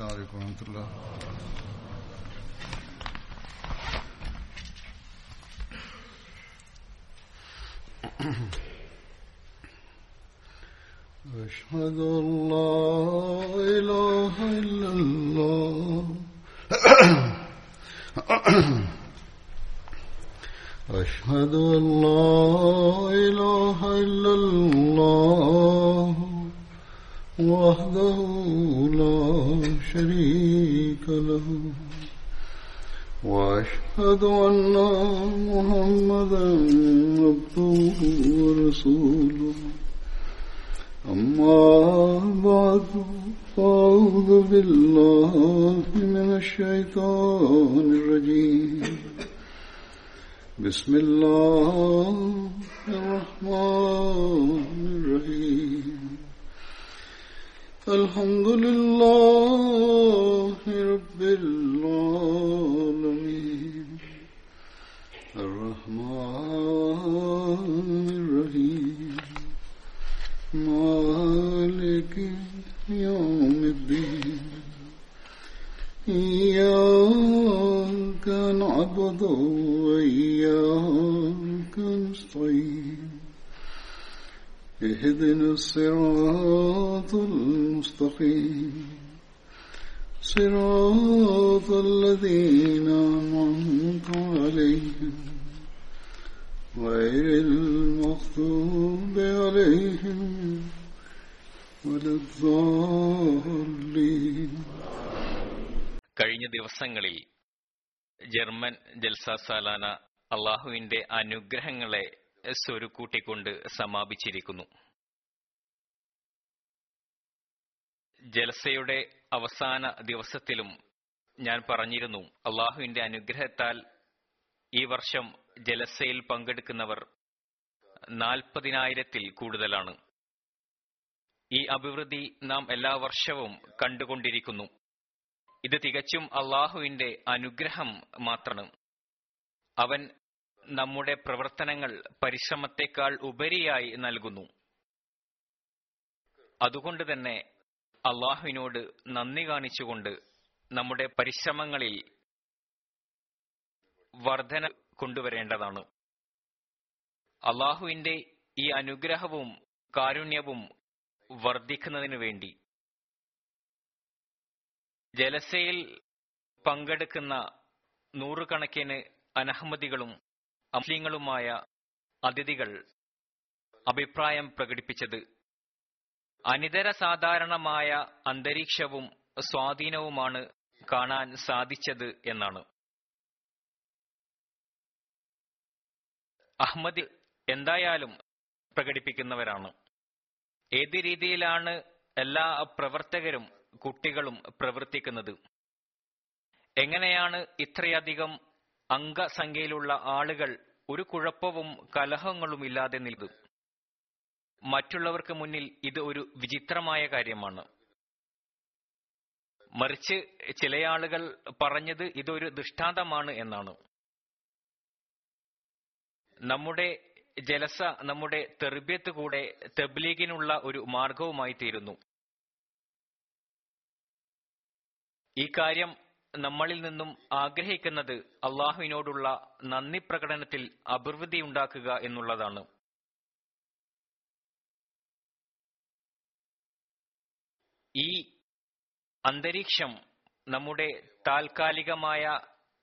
السلام عليكم ورحمة الله. أشهد أن لا إله إلا الله. أشهد أن لا إله إلا الله وحده لا شريك له وأشهد أن محمدا عبده ورسوله أما بعد فأعوذ بالله من الشيطان الرجيم بسم الله الرحمن الرحيم الحمد لله رب العالمين الرحمن الرحيم مالك يوم الدين إياك نعبد وإياك نستعين اهدنا الصراط المستقيم صراط الذين أنعمت عليهم غير المغضوب عليهم ولا الضالين. കഴിഞ്ഞ ദിവസങ്ങളിൽ ജർമ്മൻ ജൽസ സാലാന അള്ളാഹുവിന്റെ അനുഗ്രഹങ്ങളെ സ്വരുക്കൂട്ടിക്കൊണ്ട് സമാപിച്ചിരിക്കുന്നു. ജൽസയുടെ അവസാന ദിവസത്തിലും ഞാൻ പറഞ്ഞിരുന്നു, അള്ളാഹുവിന്റെ അനുഗ്രഹത്താൽ ഈ വർഷം ജൽസയിൽ പങ്കെടുക്കുന്നവർ 40,000-ൽ കൂടുതലാണ്. ഈ അഭിവൃദ്ധി നാം എല്ലാ വർഷവും കണ്ടുകൊണ്ടിരിക്കുന്നു. ഇത് തികച്ചും അള്ളാഹുവിന്റെ അനുഗ്രഹം മാത്രമാണ്. അവൻ നമ്മുടെ പ്രവർത്തനങ്ങൾ പരിശ്രമത്തെക്കാൾ ഉപരിയായി നൽകുന്നു. അതുകൊണ്ട് തന്നെ അള്ളാഹുവിനോട് നന്ദി കാണിച്ചുകൊണ്ട് നമ്മുടെ പരിശ്രമങ്ങളിൽ വർധന കൊണ്ടുവരേണ്ടതാണ്. അള്ളാഹുവിന്റെ ഈ അനുഗ്രഹവും കാരുണ്യവും വർദ്ധിക്കുന്നതിനു വേണ്ടി ജലസയിൽ പങ്കെടുക്കുന്ന നൂറുകണക്കിന് അനഹ്മദികളും മുസ്ലിങ്ങളുമായ അതിഥികൾ അഭിപ്രായം പ്രകടിപ്പിച്ചത് അനിതര സാധാരണമായ അന്തരീക്ഷവും സ്വാധീനവുമാണ് കാണാൻ സാധിച്ചത് എന്നാണ്. അഹ്മദി എന്തായാലും പ്രകടിപ്പിക്കുന്നവരാണ്. ഏത് രീതിയിലാണ് എല്ലാ പ്രവർത്തകരും കുട്ടികളും പ്രവർത്തിക്കുന്നത്? എങ്ങനെയാണ് ഇത്രയധികം അംഗസംഖ്യയിലുള്ള ആളുകൾ ഒരു കുഴപ്പവും കലഹങ്ങളും ഇല്ലാതെ നിൽക്കും? മറ്റുള്ളവർക്ക് മുന്നിൽ ഇത് ഒരു വിചിത്രമായ കാര്യമാണ്. മറിച്ച് ചില ആളുകൾ പറഞ്ഞത് ഇതൊരു ദൃഷ്ടാന്തമാണ് എന്നാണ്. നമ്മുടെ ജലസ നമ്മുടെ തെർബിയത്ത് കൂടെ തബ്ലീഗിനുള്ള ഒരു മാർഗവുമായി തീരുന്നു. ഈ കാര്യം നമ്മളിൽ നിന്നും ആഗ്രഹിക്കുന്നത് അള്ളാഹുവിനോടുള്ള നന്ദി പ്രകടനത്തിൽ അഭിവൃദ്ധി ഉണ്ടാക്കുക എന്നുള്ളതാണ്. ഈ അന്തരീക്ഷം നമ്മുടെ താൽക്കാലികമായ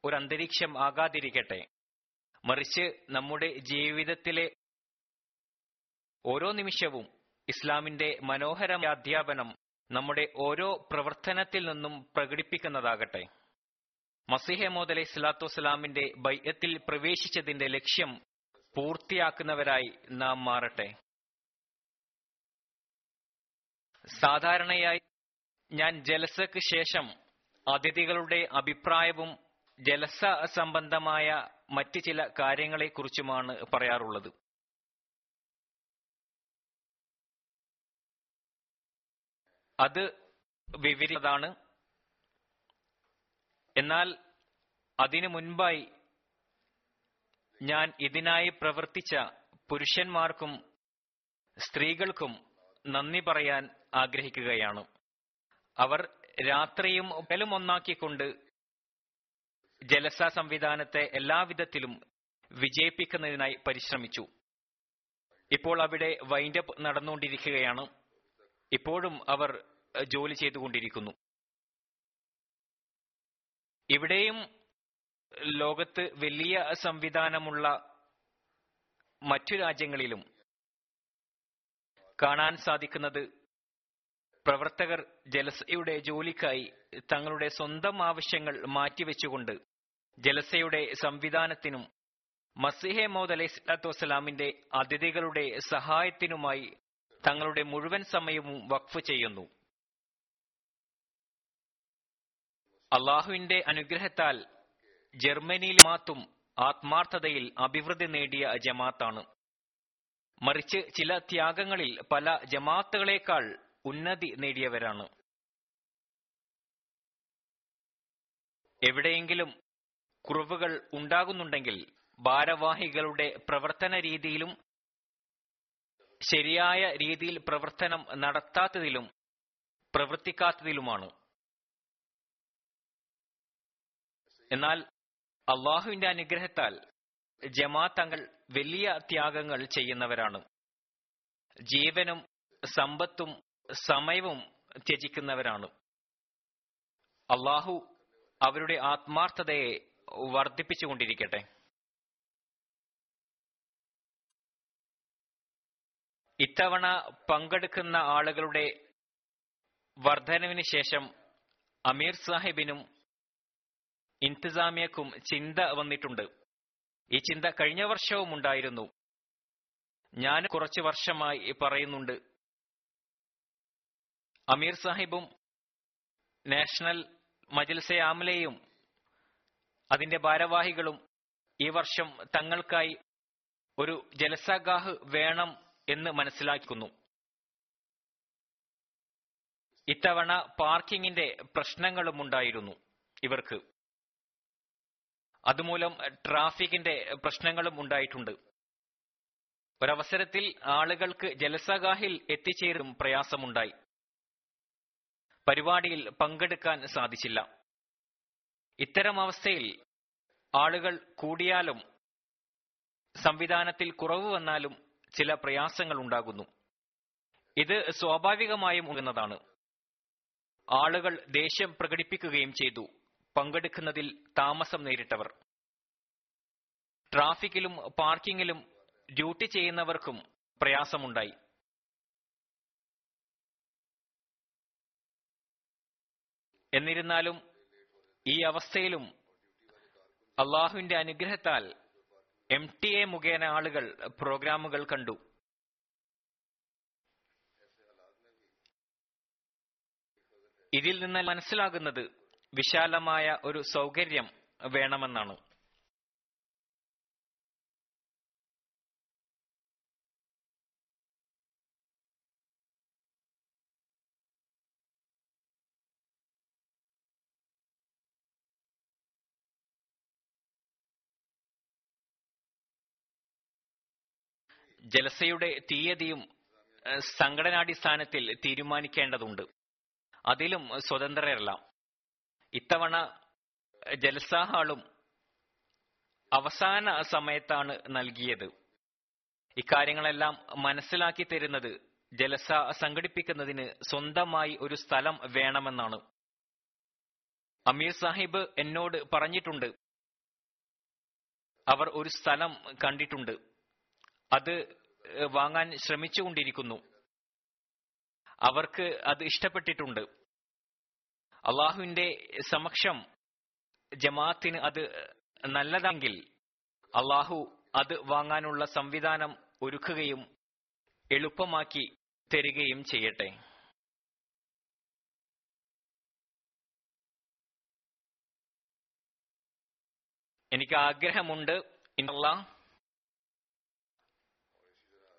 ഒരു അന്തരീക്ഷം ആകാതിരിക്കട്ടെ, മറിച്ച് നമ്മുടെ ജീവിതത്തിലെ ഓരോ നിമിഷവും ഇസ്ലാമിന്റെ മനോഹരമായ അധ്യാപനം നമ്മുടെ ഓരോ പ്രവർത്തനത്തിൽ നിന്നും പ്രകടിപ്പിക്കുന്നതാകട്ടെ. മസീഹ മൗഊദ് അലൈഹി സ്വലാത്തു വസ്സലാമിന്റെ ബൈഅത്തിൽ പ്രവേശിച്ചതിന്റെ ലക്ഷ്യം പൂർത്തിയാക്കുന്നവരായി നാം മാറട്ടെ. സാധാരണയായി ഞാൻ ജലസയ്ക്ക് ശേഷം അതിഥികളുടെ അഭിപ്രായവും ജലസ സംബന്ധമായ മറ്റ് ചില കാര്യങ്ങളെക്കുറിച്ചുമാണ് പറയാറുള്ളത്. അത് വിവരിച്ചതാണ്. എന്നാൽ അതിനു മുൻപായി ഞാൻ ഇതിനായി പ്രവർത്തിച്ച പുരുഷന്മാർക്കും സ്ത്രീകൾക്കും നന്ദി പറയാൻ ആഗ്രഹിക്കുകയാണ്. അവർ രാത്രിയും പകലും ഒന്നാക്കിക്കൊണ്ട് ജലസ സംവിധാനത്തെ എല്ലാവിധത്തിലും വിജയിപ്പിക്കുന്നതിനായി പരിശ്രമിച്ചു. ഇപ്പോൾ അവിടെ വൈൻഡപ്പ് നടന്നുകൊണ്ടിരിക്കുകയാണ്. ഇപ്പോഴും അവർ ജോലി ചെയ്തുകൊണ്ടിരിക്കുന്നു. ഇവിടെയും ലോകത്ത് വലിയ സംവിധാനമുള്ള മറ്റു രാജ്യങ്ങളിലും കാണാൻ സാധിക്കുന്നത് പ്രവർത്തകർ ജലസയുടെ ജോലിക്കായി തങ്ങളുടെ സ്വന്തം ആവശ്യങ്ങൾ മാറ്റിവെച്ചുകൊണ്ട് ജലസയുടെ സംവിധാനത്തിനും മസീഹെ മൗഊദ് അലൈഹിസ്സലാത്തു വസ്സലാമിന്റെ അതിഥികളുടെ സഹായത്തിനുമായി തങ്ങളുടെ മുഴുവൻ സമയവും വഖഫ് ചെയ്യുന്നു. അള്ളാഹുവിന്റെ അനുഗ്രഹത്താൽ ജർമ്മനിയിൽ മാത്രം ആത്മാർത്ഥതയിൽ അഭിവൃദ്ധി നേടിയ ജമാഅത്താണ്. മറിച്ച് ചില ത്യാഗങ്ങളിൽ പല ജമാഅത്തുകളേക്കാൾ ഉന്നതി നേടിയവരാണ്. എവിടെയെങ്കിലും കുറവുകൾ ഉണ്ടാകുന്നുണ്ടെങ്കിൽ ഭാരവാഹികളുടെ പ്രവർത്തന രീതിയിലും ശരിയായ രീതിയിൽ പ്രവർത്തനം നടത്താത്തതിലും പ്രവർത്തിക്കാത്തതിലുമാണ്. എന്നാൽ അള്ളാഹുവിന്റെ അനുഗ്രഹത്താൽ ജമാഅത്തുകൾ വലിയ ത്യാഗങ്ങൾ ചെയ്യുന്നവരാണ്. ജീവനും സമ്പത്തും സമയവും ത്യജിക്കുന്നവരാണ്. അള്ളാഹു അവരുടെ ആത്മാർത്ഥതയെ വർദ്ധിപ്പിച്ചുകൊണ്ടിരിക്കട്ടെ. ഇത്തവണ പങ്കെടുക്കുന്ന ആളുകളുടെ വർധനവിന് ശേഷം അമീർ സാഹിബിനും ഇൻതിസാമിയക്കും ചിന്ത വന്നിട്ടുണ്ട്. ഈ ചിന്ത കഴിഞ്ഞ വർഷവും ഉണ്ടായിരുന്നു. ഞാൻ കുറച്ചു വർഷമായി പറയുന്നുണ്ട്. അമീർ സാഹിബും നാഷണൽ മജ്‌ലിസെ ആമിലയും അതിന്റെ ഭാരവാഹികളും ഈ വർഷം തങ്ങൾക്കായി ഒരു ജലസാഗാഹ് വേണം എന്ന് മനസ്സിലാക്കുന്നു. ഇത്തവണ പാർക്കിങ്ങിന്റെ പ്രശ്നങ്ങളും ഉണ്ടായിരുന്നു ഇവർക്ക്. അതുമൂലം ട്രാഫിക്കിന്റെ പ്രശ്നങ്ങളും ഉണ്ടായിട്ടുണ്ട്. ഒരവസരത്തിൽ ആളുകൾക്ക് ജലസാഗാഹിൽ എത്തിച്ചേരും പ്രയാസമുണ്ടായി. പരിപാടിയിൽ പങ്കെടുക്കാൻ സാധിച്ചില്ല. ഇത്തരം അവസ്ഥയിൽ ആളുകൾ കൂടിയാലും സംവിധാനത്തിൽ കുറവ് വന്നാലും ചില പ്രയാസങ്ങൾ ഉണ്ടാകുന്നു. ഇത് സ്വാഭാവികമായും ഉള്ളതാണ്. ആളുകൾ ദേഷ്യം പ്രകടിപ്പിക്കുകയും ചെയ്തു പങ്കെടുക്കുന്നതിൽ താമസം നേരിട്ടവർ. ട്രാഫിക്കിലും പാർക്കിങ്ങിലും ഡ്യൂട്ടി ചെയ്യുന്നവർക്കും പ്രയാസമുണ്ടായി. എന്നിരുന്നാലും ഈ അവസ്ഥയിലും അള്ളാഹുവിന്റെ അനുഗ്രഹത്താൽ MTA മുഖേന ആളുകൾ പ്രോഗ്രാമുകൾ കണ്ടു. ഇതിൽ നിന്ന് മനസ്സിലാകുന്നത് വിശാലമായ ഒരു സൗകര്യം വേണമെന്നാണ്. ജലസയുടെ തീയതിയും സംഘടനാടിസ്ഥാനത്തിൽ തീരുമാനിക്കേണ്ടതുണ്ട്. അതിലും സ്വതന്ത്രരല്ല. ഇത്തവണ ജലസാ ഹാളും അവസാന സമയത്താണ് നൽകിയത്. ഇക്കാര്യങ്ങളെല്ലാം മനസ്സിലാക്കി തരുന്നത് ജലസ സംഘടിപ്പിക്കുന്നതിന് സ്വന്തമായി ഒരു സ്ഥലം വേണമെന്നാണ്. അമീർ സാഹിബ് എന്നോട് പറഞ്ഞിട്ടുണ്ട് അവർ ഒരു സ്ഥലം കണ്ടിട്ടുണ്ട്, അത് വാങ്ങാൻ ശ്രമിച്ചുകൊണ്ടിരിക്കുന്നു, അവർക്ക് അത് ഇഷ്ടപ്പെട്ടിട്ടുണ്ട്. അള്ളാഹുവിന്റെ സമക്ഷം ജമാഅത്തിന് അത് നല്ലതെങ്കിൽ അള്ളാഹു അത് വാങ്ങാനുള്ള സംവിധാനം ഒരുക്കുകയും എളുപ്പമാക്കി തരികയും ചെയ്യട്ടെ. എനിക്ക് ആഗ്രഹമുണ്ട് ഇൻഷാല്ലാഹ്.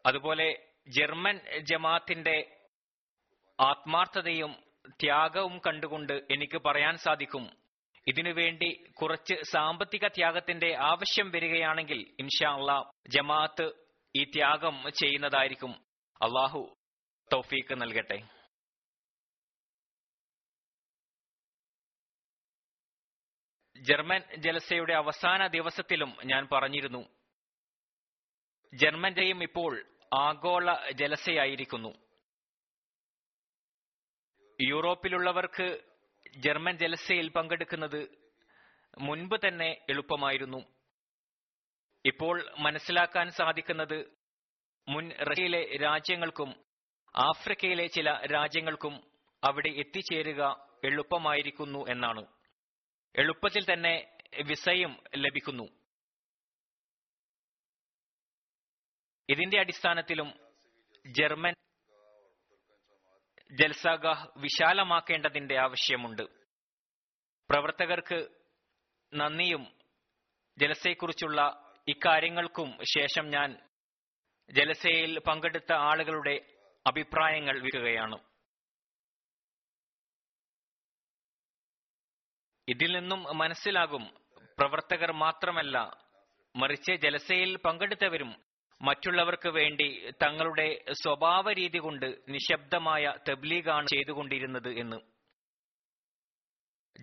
അതുപോലെ ജർമ്മൻ ജമാഅത്തിന്റെ ആത്മാർത്ഥതയും ത്യാഗവും കണ്ടുകൊണ്ട് എനിക്ക് പറയാൻ സാധിക്കും, ഇതിനുവേണ്ടി കുറച്ച് സാമ്പത്തിക ത്യാഗത്തിന്റെ ആവശ്യം വരികയാണെങ്കിൽ ഇൻഷാ അള്ളാഹ് ജമാഅത്ത് ഈ ത്യാഗം ചെയ്യുന്നതായിരിക്കും. അള്ളാഹു തൗഫീഖ് നൽകട്ടെ. ജർമ്മൻ ജലസയുടെ അവസാന ദിവസത്തിലും ഞാൻ പറഞ്ഞിരുന്നു, ജർമ്മന്റെയും ഇപ്പോൾ ആഗോള ജലസയായിരിക്കുന്നു. യൂറോപ്പിലുള്ളവർക്ക് ജർമ്മൻ ജലസയിൽ പങ്കെടുക്കുന്നത് മുൻപ് തന്നെ എളുപ്പമായിരുന്നു. ഇപ്പോൾ മനസ്സിലാക്കാൻ സാധിക്കുന്നത് മുൻ റഷ്യയിലെ രാജ്യങ്ങൾക്കും ആഫ്രിക്കയിലെ ചില രാജ്യങ്ങൾക്കും അവിടെ എത്തിച്ചേരുക എളുപ്പമായിരിക്കുന്നു എന്നാണ്. എളുപ്പത്തിൽ തന്നെ വിസയും ലഭിക്കുന്നു. ഇതിന്റെ അടിസ്ഥാനത്തിലും ജർമ്മൻ ജൽസാഗാഹ് വിശാലമാക്കേണ്ടതിന്റെ ആവശ്യമുണ്ട്. പ്രവർത്തകർക്ക് നന്ദിയും ജലസയെക്കുറിച്ചുള്ള ഇക്കാര്യങ്ങൾക്കും ശേഷം ഞാൻ ജലസയിൽ പങ്കെടുത്ത ആളുകളുടെ അഭിപ്രായങ്ങൾ വിൽക്കുകയാണ്. ഇതിൽ നിന്നും മനസ്സിലാകും, പ്രവർത്തകർ മാത്രമല്ല മറിച്ച് ജലസയിൽ പങ്കെടുത്തവരും മറ്റുള്ളവർക്ക് വേണ്ടി തങ്ങളുടെ സ്വഭാവ രീതി കൊണ്ട് നിശബ്ദമായ തബ്ലീഗാണ് ചെയ്തുകൊണ്ടിരുന്നത് എന്ന്.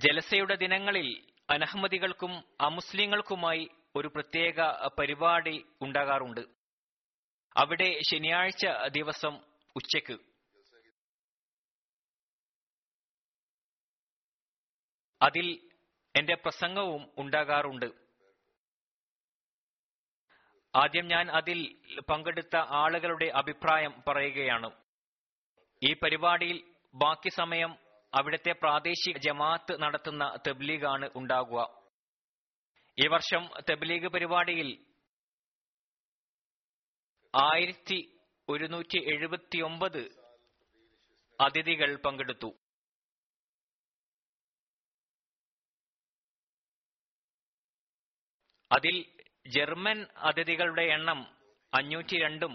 ജലസയുടെ ദിനങ്ങളിൽ അനഹ്മദികൾക്കും അമുസ്ലിങ്ങൾക്കുമായി ഒരു പ്രത്യേക പരിപാടി ഉണ്ടാകാറുണ്ട്. അവിടെ ശനിയാഴ്ച ദിവസം ഉച്ചയ്ക്ക് അതിൽ എന്റെ പ്രസംഗവും ഉണ്ടാകാറുണ്ട്. ആദ്യം ഞാൻ അതിൽ പങ്കെടുത്ത ആളുകളുടെ അഭിപ്രായം പറയുകയാണ്. ഈ പരിപാടിയിൽ ബാക്കി സമയം അവിടുത്തെ പ്രാദേശിക ജമാഅത്ത് നടത്തുന്ന തബ്ലീഗാണ് ഉണ്ടാകുക. ഈ വർഷം തബ്ലീഗ് പരിപാടിയിൽ 1179 അതിഥികൾ പങ്കെടുത്തു. അതിൽ ജർമ്മൻ അതിഥികളുടെ എണ്ണം 502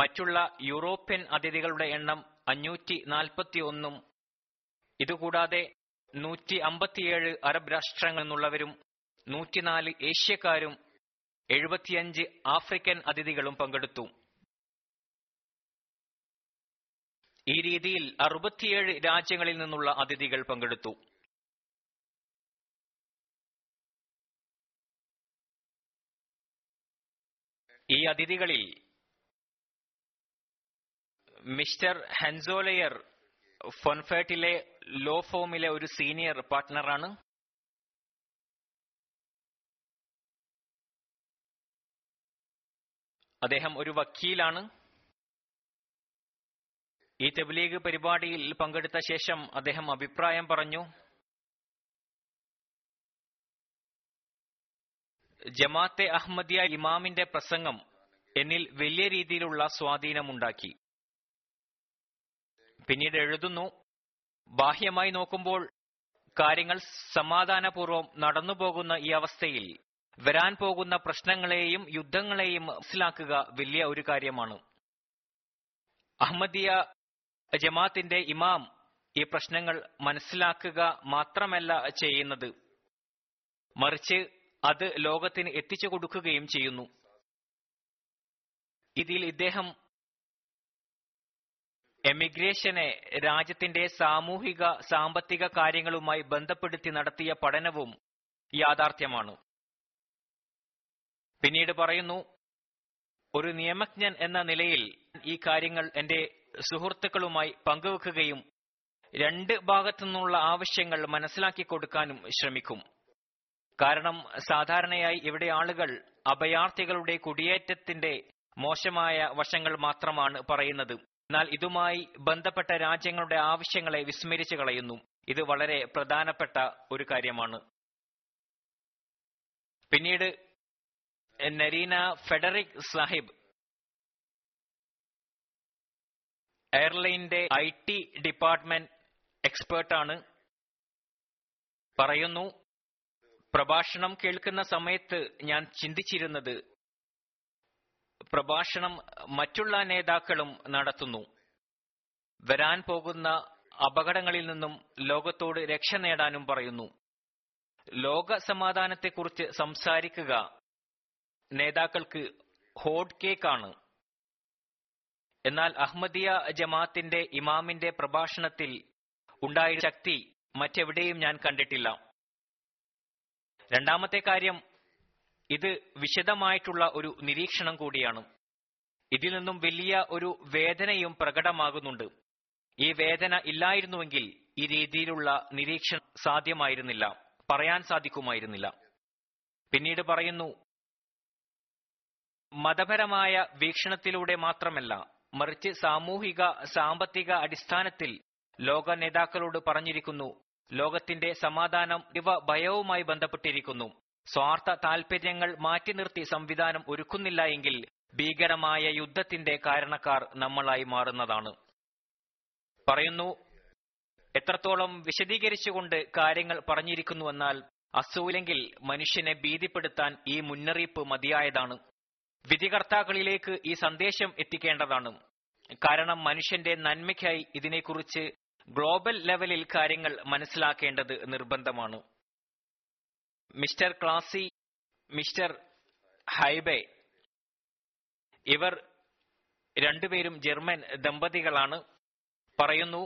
മറ്റുള്ള യൂറോപ്യൻ അതിഥികളുടെ എണ്ണം 541, ഇതുകൂടാതെ 157 അറബ് രാഷ്ട്രങ്ങളിൽ നിന്നുള്ളവരും 104 ഏഷ്യക്കാരും 75 ആഫ്രിക്കൻ അതിഥികളും പങ്കെടുത്തു. ഈ രീതിയിൽ 67 രാജ്യങ്ങളിൽ നിന്നുള്ള അതിഥികൾ പങ്കെടുത്തു. ഈ അതിഥികളിൽ മിസ്റ്റർ ഹെൻസോലെയർ ഫോൺഫേട്ടിലെ ലോ ഫോമിലെ ഒരു സീനിയർ പാർട്ട്ണറാണ്. അദ്ദേഹം ഒരു വക്കീലാണ്. ഈ തബ്ലീഗ് പരിപാടിയിൽ പങ്കെടുത്ത ശേഷം അദ്ദേഹം അഭിപ്രായം പറഞ്ഞു, ജമാഅത്തെ അഹ്മദിയ ഇമാമിന്റെ പ്രസംഗം എന്നിൽ വലിയ രീതിയിലുള്ള സ്വാധീനമുണ്ടാക്കി. പിന്നീട് എഴുതുന്നു, ബാഹ്യമായി നോക്കുമ്പോൾ കാര്യങ്ങൾ സമാധാനപൂർവ്വം നടന്നുപോകുന്ന ഈ അവസ്ഥയിൽ വരാൻ പോകുന്ന പ്രശ്നങ്ങളെയും യുദ്ധങ്ങളെയും മനസ്സിലാക്കുക വലിയ ഒരു കാര്യമാണ്. അഹ്മദിയ ജമാഅത്തിന്റെ ഇമാം ഈ പ്രശ്നങ്ങൾ മനസ്സിലാക്കുക മാത്രമല്ല ചെയ്യുന്നത്, മറിച്ച് അത് ലോകത്തിന് എത്തിച്ചു കൊടുക്കുകയും ചെയ്യുന്നു. ഇതിൽ ഇദ്ദേഹം എമിഗ്രേഷനെ രാജ്യത്തിന്റെ സാമൂഹിക സാമ്പത്തിക കാര്യങ്ങളുമായി ബന്ധപ്പെടുത്തി നടത്തിയ പഠനവും യാഥാർത്ഥ്യമാണ്. പിന്നീട് പറയുന്നു, ഒരു നിയമജ്ഞൻ എന്ന നിലയിൽ ഈ കാര്യങ്ങൾ എന്റെ സുഹൃത്തുക്കളുമായി പങ്കുവെക്കുകയും രണ്ട് ഭാഗത്തു നിന്നുള്ള ആവശ്യങ്ങൾ മനസ്സിലാക്കി കൊടുക്കാനും ശ്രമിക്കും. കാരണം സാധാരണയായി ഇവിടെ ആളുകൾ അഭയാർത്ഥികളുടെ കുടിയേറ്റത്തിന്റെ മോശമായ വശങ്ങൾ മാത്രമാണ് പറയുന്നത്, എന്നാൽ ഇതുമായി ബന്ധപ്പെട്ട രാജ്യങ്ങളുടെ ആവശ്യങ്ങളെ വിസ്മരിച്ചു കളയുന്നു. ഇത് വളരെ പ്രധാനപ്പെട്ട ഒരു കാര്യമാണ്. പിന്നീട് നരീന ഫെഡറിക് സാഹിബ് എയർലൈനിന്റെ IT ഡിപ്പാർട്ട്മെന്റ് എക്സ്പേർട്ടാണ്. പറയുന്നു, പ്രഭാഷണം കേൾക്കുന്ന സമയത്ത് ഞാൻ ചിന്തിച്ചിരുന്നത് പ്രഭാഷണം മറ്റുള്ള നേതാക്കളും നടത്തുന്നു, വരാൻ പോകുന്ന അപകടങ്ങളിൽ നിന്നും ലോകത്തോട് രക്ഷ നേടാനും പറയുന്നു. ലോക സമാധാനത്തെക്കുറിച്ച് സംസാരിക്കുക നേതാക്കൾക്ക് ഹോട്ട് കേക്കാണ്. എന്നാൽ അഹ്മദിയ ജമാഅത്തിന്റെ ഇമാമിന്റെ പ്രഭാഷണത്തിൽ ഉണ്ടായ ശക്തി മറ്റെവിടെയും ഞാൻ കണ്ടിട്ടില്ല. രണ്ടാമത്തെ കാര്യം, ഇത് വിശദമായിട്ടുള്ള ഒരു നിരീക്ഷണം കൂടിയാണ്. ഇതിൽ നിന്നും വലിയ ഒരു വേദനയും പ്രകടമാകുന്നുണ്ട്. ഈ വേദന ഇല്ലായിരുന്നുവെങ്കിൽ ഈ രീതിയിലുള്ള നിരീക്ഷണം സാധ്യമായിരുന്നില്ല, പറയാൻ സാധിക്കുമായിരുന്നില്ല. പിന്നീട് പറയുന്നു, മതപരമായ വീക്ഷണത്തിലൂടെ മാത്രമല്ല, മറിച്ച് സാമൂഹിക സാമ്പത്തിക അടിസ്ഥാനത്തിൽ ലോക നേതാക്കളോട് പറഞ്ഞിരിക്കുന്നു, ലോകത്തിന്റെ സമാധാനം ഇവ ഭയവുമായി ബന്ധപ്പെട്ടിരിക്കുന്നു. സ്വാർത്ഥ താൽപര്യങ്ങൾ മാറ്റി നിർത്തി സംവിധാനം ഒരുക്കുന്നില്ല എങ്കിൽ ഭീകരമായ യുദ്ധത്തിന്റെ കാരണക്കാർ നമ്മളായി മാറുന്നതാണ്. പറയുന്നു, എത്രത്തോളം വിശദീകരിച്ചുകൊണ്ട് കാര്യങ്ങൾ പറഞ്ഞിരിക്കുന്നുവെന്നാൽ അസൂലെങ്കിൽ മനുഷ്യനെ ഭീതിപ്പെടുത്താൻ ഈ മുന്നറിയിപ്പ് മതിയായതാണ്. വിധികർത്താക്കളിലേക്ക് ഈ സന്ദേശം എത്തിക്കേണ്ടതാണ്. കാരണം മനുഷ്യന്റെ നന്മയ്ക്കായി ഇതിനെക്കുറിച്ച് ഗ്ലോബൽ ലെവലിൽ കാര്യങ്ങൾ മനസ്സിലാക്കേണ്ടത് നിർബന്ധമാണ്. മിസ്റ്റർ ക്ലാസി, മിസ്റ്റർ ഹൈബേ ഇവർ രണ്ടുപേരും ജർമ്മൻ ദമ്പതികളാണ്. പറയുന്നു,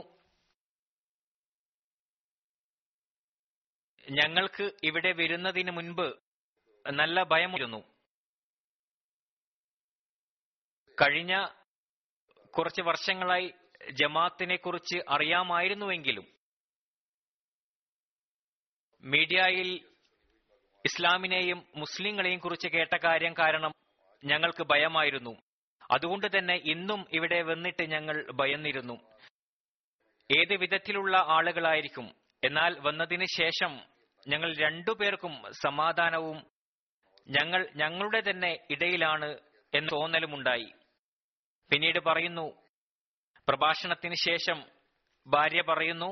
ഞങ്ങൾക്ക് ഇവിടെ വരുന്നതിന് മുൻപ് നല്ല ഭയമായിരുന്നു. കഴിഞ്ഞ കുറച്ച് വർഷങ്ങളായി ജമാഅത്തിനെ കുറിച്ച് അറിയാമായിരുന്നുവെങ്കിലും മീഡിയയിൽ ഇസ്ലാമിനെയും മുസ്ലിങ്ങളെയും കുറിച്ച് കേട്ട കാര്യം കാരണം ഞങ്ങൾക്ക് ഭയമായിരുന്നു. അതുകൊണ്ട് തന്നെ ഇന്നും ഇവിടെ വന്നിട്ട് ഞങ്ങൾ ഭയന്നിരുന്നു. ഏത് വിധത്തിലുള്ള ആളുകളായിരിക്കും? എന്നാൽ വന്നതിന് ശേഷം ഞങ്ങൾ രണ്ടുപേർക്കും സമാധാനവും ഞങ്ങൾ ഞങ്ങളുടെ തന്നെ ഇടയിലാണ് എന്ന തോന്നലുമുണ്ടായി. പിന്നീട് പറയുന്നു, പ്രഭാഷണത്തിന് ശേഷം ഭാര്യ പറയുന്നു,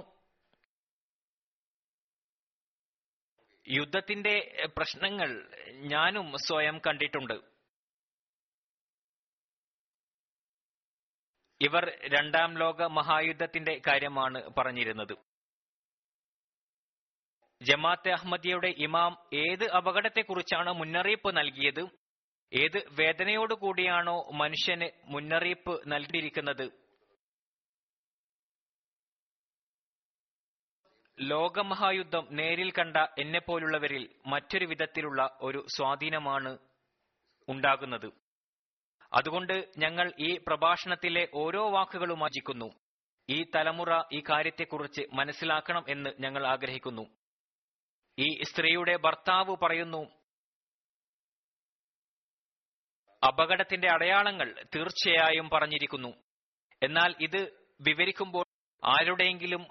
യുദ്ധത്തിന്റെ പ്രശ്നങ്ങൾ ഞാനും സ്വയം കണ്ടിട്ടുണ്ട്. ഇവർ രണ്ടാം ലോക മഹായുദ്ധത്തിന്റെ കാര്യമാണ് പറഞ്ഞിരുന്നത്. ജമാഅത്തെ അഹ്മദിയയുടെ ഇമാം ഏത് അപകടത്തെക്കുറിച്ചാണ് മുന്നറിയിപ്പ് നൽകിയത്? ഏത് വേദനയോടുകൂടിയാണോ മനുഷ്യന് മുന്നറിയിപ്പ് നൽകിയിരിക്കുന്നത്? ലോകമഹായുദ്ധം നേരിൽ കണ്ട എന്നെപ്പോലുള്ളവരിൽ മറ്റൊരു വിധത്തിലുള്ള ഒരു സ്വാധീനമാണ് ഉണ്ടാകുന്നത്. അതുകൊണ്ട് ഞങ്ങൾ ഈ പ്രഭാഷണത്തിലെ ഓരോ വാക്കുകളും യാചിക്കുന്നു. ഈ തലമുറ ഈ കാര്യത്തെക്കുറിച്ച് മനസ്സിലാക്കണം എന്ന് ഞങ്ങൾ ആഗ്രഹിക്കുന്നു. ഈ സ്ത്രീയുടെ ഭർത്താവ് പറയുന്നു, അപകടത്തിന്റെ അടയാളങ്ങൾ തീർച്ചയായും പറഞ്ഞിരിക്കുന്നു. എന്നാൽ ഇത് വിവരിക്കുമ്പോൾ ആരുടെയെങ്കിലും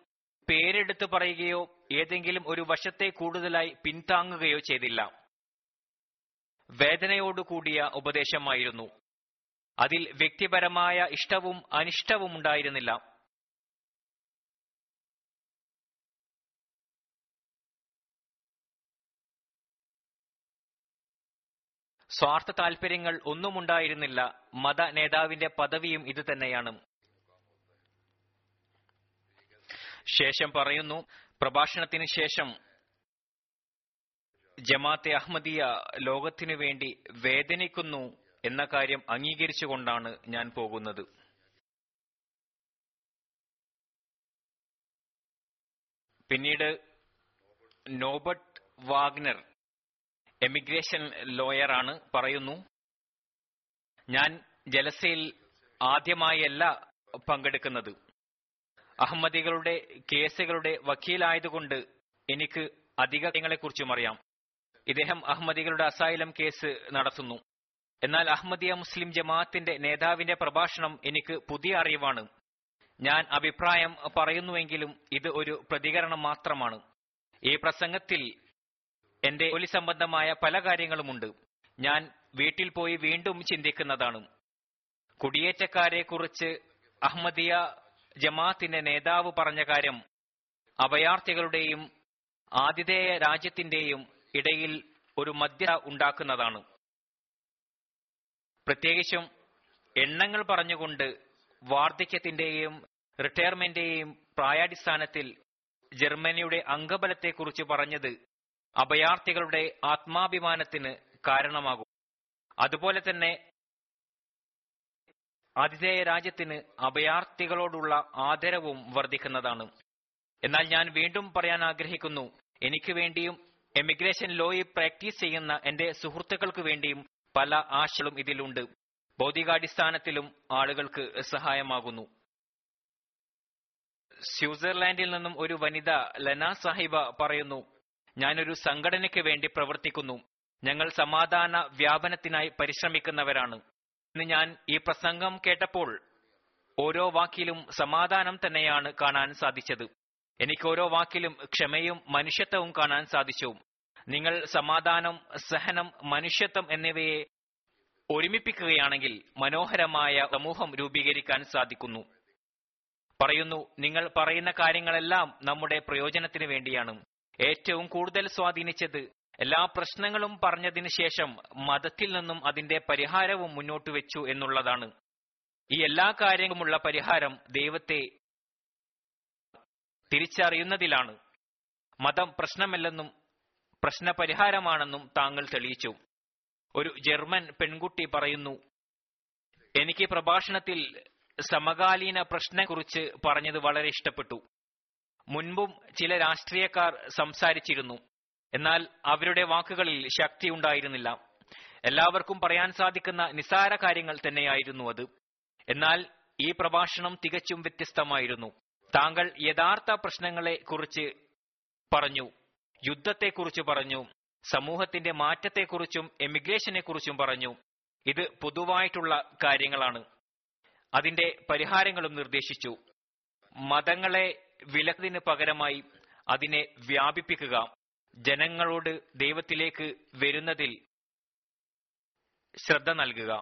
പേരെടുത്ത് പറയുകയോ ഏതെങ്കിലും ഒരു വശത്തെ കൂടുതലായി പിന്താങ്ങുകയോ ചെയ്തില്ല. വേദനയോടുകൂടിയ ഉപദേശമായിരുന്നു. അതിൽ വ്യക്തിപരമായ ഇഷ്ടവും അനിഷ്ടവും ഉണ്ടായിരുന്നില്ല. സ്വാർത്ഥ താൽപര്യങ്ങൾ ഒന്നുമുണ്ടായിരുന്നില്ല. മത നേതാവിന്റെ പദവിയും ഇത് തന്നെയാണ്. ശേഷം പറയുന്നു, പ്രഭാഷണത്തിന് ശേഷം ജമാഅത്തെ അഹ്മദിയ ലോകത്തിനു വേണ്ടി വേദനിക്കുന്നു എന്ന കാര്യം അംഗീകരിച്ചുകൊണ്ടാണ് ഞാൻ പോകുന്നത്. പിന്നീട് നോബർട്ട് വാഗ്നർ എമിഗ്രേഷൻ ലോയറാണ്. പറയുന്നു, ഞാൻ ജലസയിൽ ആദ്യമായല്ല പങ്കെടുക്കുന്നത്. അഹമ്മദികളുടെ കേസുകളുടെ വക്കീലായതുകൊണ്ട് എനിക്ക് അധിക കാര്യങ്ങളെക്കുറിച്ചും അറിയാം. ഇദ്ദേഹം അഹമ്മദികളുടെ അസൈലം കേസ് നടത്തുന്നു. എന്നാൽ അഹമ്മദിയ മുസ്ലിം ജമാഅത്തിന്റെ നേതാവിന്റെ പ്രഭാഷണം എനിക്ക് പുതിയ അറിവാണ്. ഞാൻ അഭിപ്രായം പറയുന്നുവെങ്കിലും ഇത് ഒരു പ്രതികരണം മാത്രമാണ്. ഈ പ്രസംഗത്തിൽ എന്റെ ജോലി സംബന്ധമായ പല കാര്യങ്ങളുമുണ്ട്. ഞാൻ വീട്ടിൽ പോയി വീണ്ടും ചിന്തിക്കുന്നതാണ്. കുടിയേറ്റക്കാരെ കുറിച്ച് അഹമ്മദിയ ജമാഅത്തിന്റെ നേതാവ് പറഞ്ഞ കാര്യം അഭയാർത്ഥികളുടെയും ആതിഥേയ രാജ്യത്തിന്റെയും ഇടയിൽ ഒരു മധ്യത ഉണ്ടാക്കുന്നതാണ്. പ്രത്യേകിച്ചും എണ്ണങ്ങൾ പറഞ്ഞുകൊണ്ട് വാർദ്ധക്യത്തിന്റെയും റിട്ടയർമെന്റിന്റെയും പ്രായാടിസ്ഥാനത്തിൽ ജർമ്മനിയുടെ അംഗബലത്തെക്കുറിച്ച് പറഞ്ഞത് അഭയാർത്ഥികളുടെ ആത്മാഭിമാനത്തിന് കാരണമാകും. അതുപോലെ തന്നെ ആതിഥേയ രാജ്യത്തിന് അഭയാർത്ഥികളോടുള്ള ആദരവും വർദ്ധിക്കുന്നതാണ്. എന്നാൽ ഞാൻ വീണ്ടും പറയാൻ ആഗ്രഹിക്കുന്നു, എനിക്ക് വേണ്ടിയും എമിഗ്രേഷൻ ലോയിൽ പ്രാക്ടീസ് ചെയ്യുന്ന എന്റെ സുഹൃത്തുക്കൾക്ക് വേണ്ടിയും പല ആശകളും ഇതിലുണ്ട്. ഭൗതികാടിസ്ഥാനത്തിലും ആളുകൾക്ക് സഹായമാകുന്നു. സ്വിറ്റ്സർലാൻഡിൽ നിന്നും ഒരു വനിത ലന സാഹിബ പറയുന്നു, ഞാനൊരു സംഘടനയ്ക്ക് വേണ്ടി പ്രവർത്തിക്കുന്നു. ഞങ്ങൾ സമാധാന വ്യാപനത്തിനായി പരിശ്രമിക്കുന്നവരാണ്. ഇന്ന് ഞാൻ ഈ പ്രസംഗം കേട്ടപ്പോൾ ഓരോ വാക്കിലും സമാധാനം തന്നെയാണ് കാണാൻ സാധിച്ചത്. എനിക്ക് ഓരോ വാക്കിലും ക്ഷമയും മനുഷ്യത്വവും കാണാൻ സാധിച്ചു. നിങ്ങൾ സമാധാനം, സഹനം, മനുഷ്യത്വം എന്നിവയെ ഒരുമിപ്പിക്കുകയാണെങ്കിൽ മനോഹരമായ സമൂഹം രൂപീകരിക്കാൻ സാധിക്കുന്നു. പറയുന്നു, നിങ്ങൾ പറയുന്ന കാര്യങ്ങളെല്ലാം നമ്മുടെ പ്രയോജനത്തിന് വേണ്ടിയാണ്. ഏറ്റവും കൂടുതൽ സ്വാധീനിച്ചത് എല്ലാ പ്രശ്നങ്ങളും പറഞ്ഞതിന് ശേഷം മതത്തിൽ നിന്നും അതിന്റെ പരിഹാരവും മുന്നോട്ട് വെച്ചു എന്നുള്ളതാണ്. ഈ എല്ലാ കാര്യങ്ങളുമുള്ള പരിഹാരം ദൈവത്തെ തിരിച്ചറിയുന്നതിലാണ്. മതം പ്രശ്നമല്ലെന്നും പ്രശ്നപരിഹാരമാണെന്നും താങ്കൾ തെളിയിച്ചു. ഒരു ജർമ്മൻ പെൺകുട്ടി പറയുന്നു, എനിക്ക് പ്രഭാഷണത്തിൽ സമകാലീന പ്രശ്നത്തെക്കുറിച്ച് പറഞ്ഞത് വളരെ ഇഷ്ടപ്പെട്ടു. മുൻപും ചില രാഷ്ട്രീയക്കാർ സംസാരിച്ചിരുന്നു, എന്നാൽ അവരുടെ വാക്കുകളിൽ ശക്തി ഉണ്ടായിരുന്നില്ല. എല്ലാവർക്കും പറയാൻ സാധിക്കുന്ന നിസ്സാര കാര്യങ്ങൾ തന്നെയായിരുന്നു അത്. എന്നാൽ ഈ പ്രഭാഷണം തികച്ചും വ്യത്യസ്തമായിരുന്നു. താങ്കൾ യഥാർത്ഥ പ്രശ്നങ്ങളെ കുറിച്ച് പറഞ്ഞു, യുദ്ധത്തെക്കുറിച്ച് പറഞ്ഞു, സമൂഹത്തിന്റെ മാറ്റത്തെക്കുറിച്ചും എമിഗ്രേഷനെ കുറിച്ചും പറഞ്ഞു. ഇത് പൊതുവായിട്ടുള്ള കാര്യങ്ങളാണ്. അതിന്റെ പരിഹാരങ്ങളും നിർദ്ദേശിച്ചു. മതങ്ങളെ വിലക്കിന് പകരമായി അതിനെ വ്യാപിപ്പിക്കുക, ജനങ്ങളോട് ദൈവത്തിലേക്ക് വരുന്നതിൽ ശ്രദ്ധ നൽകുക.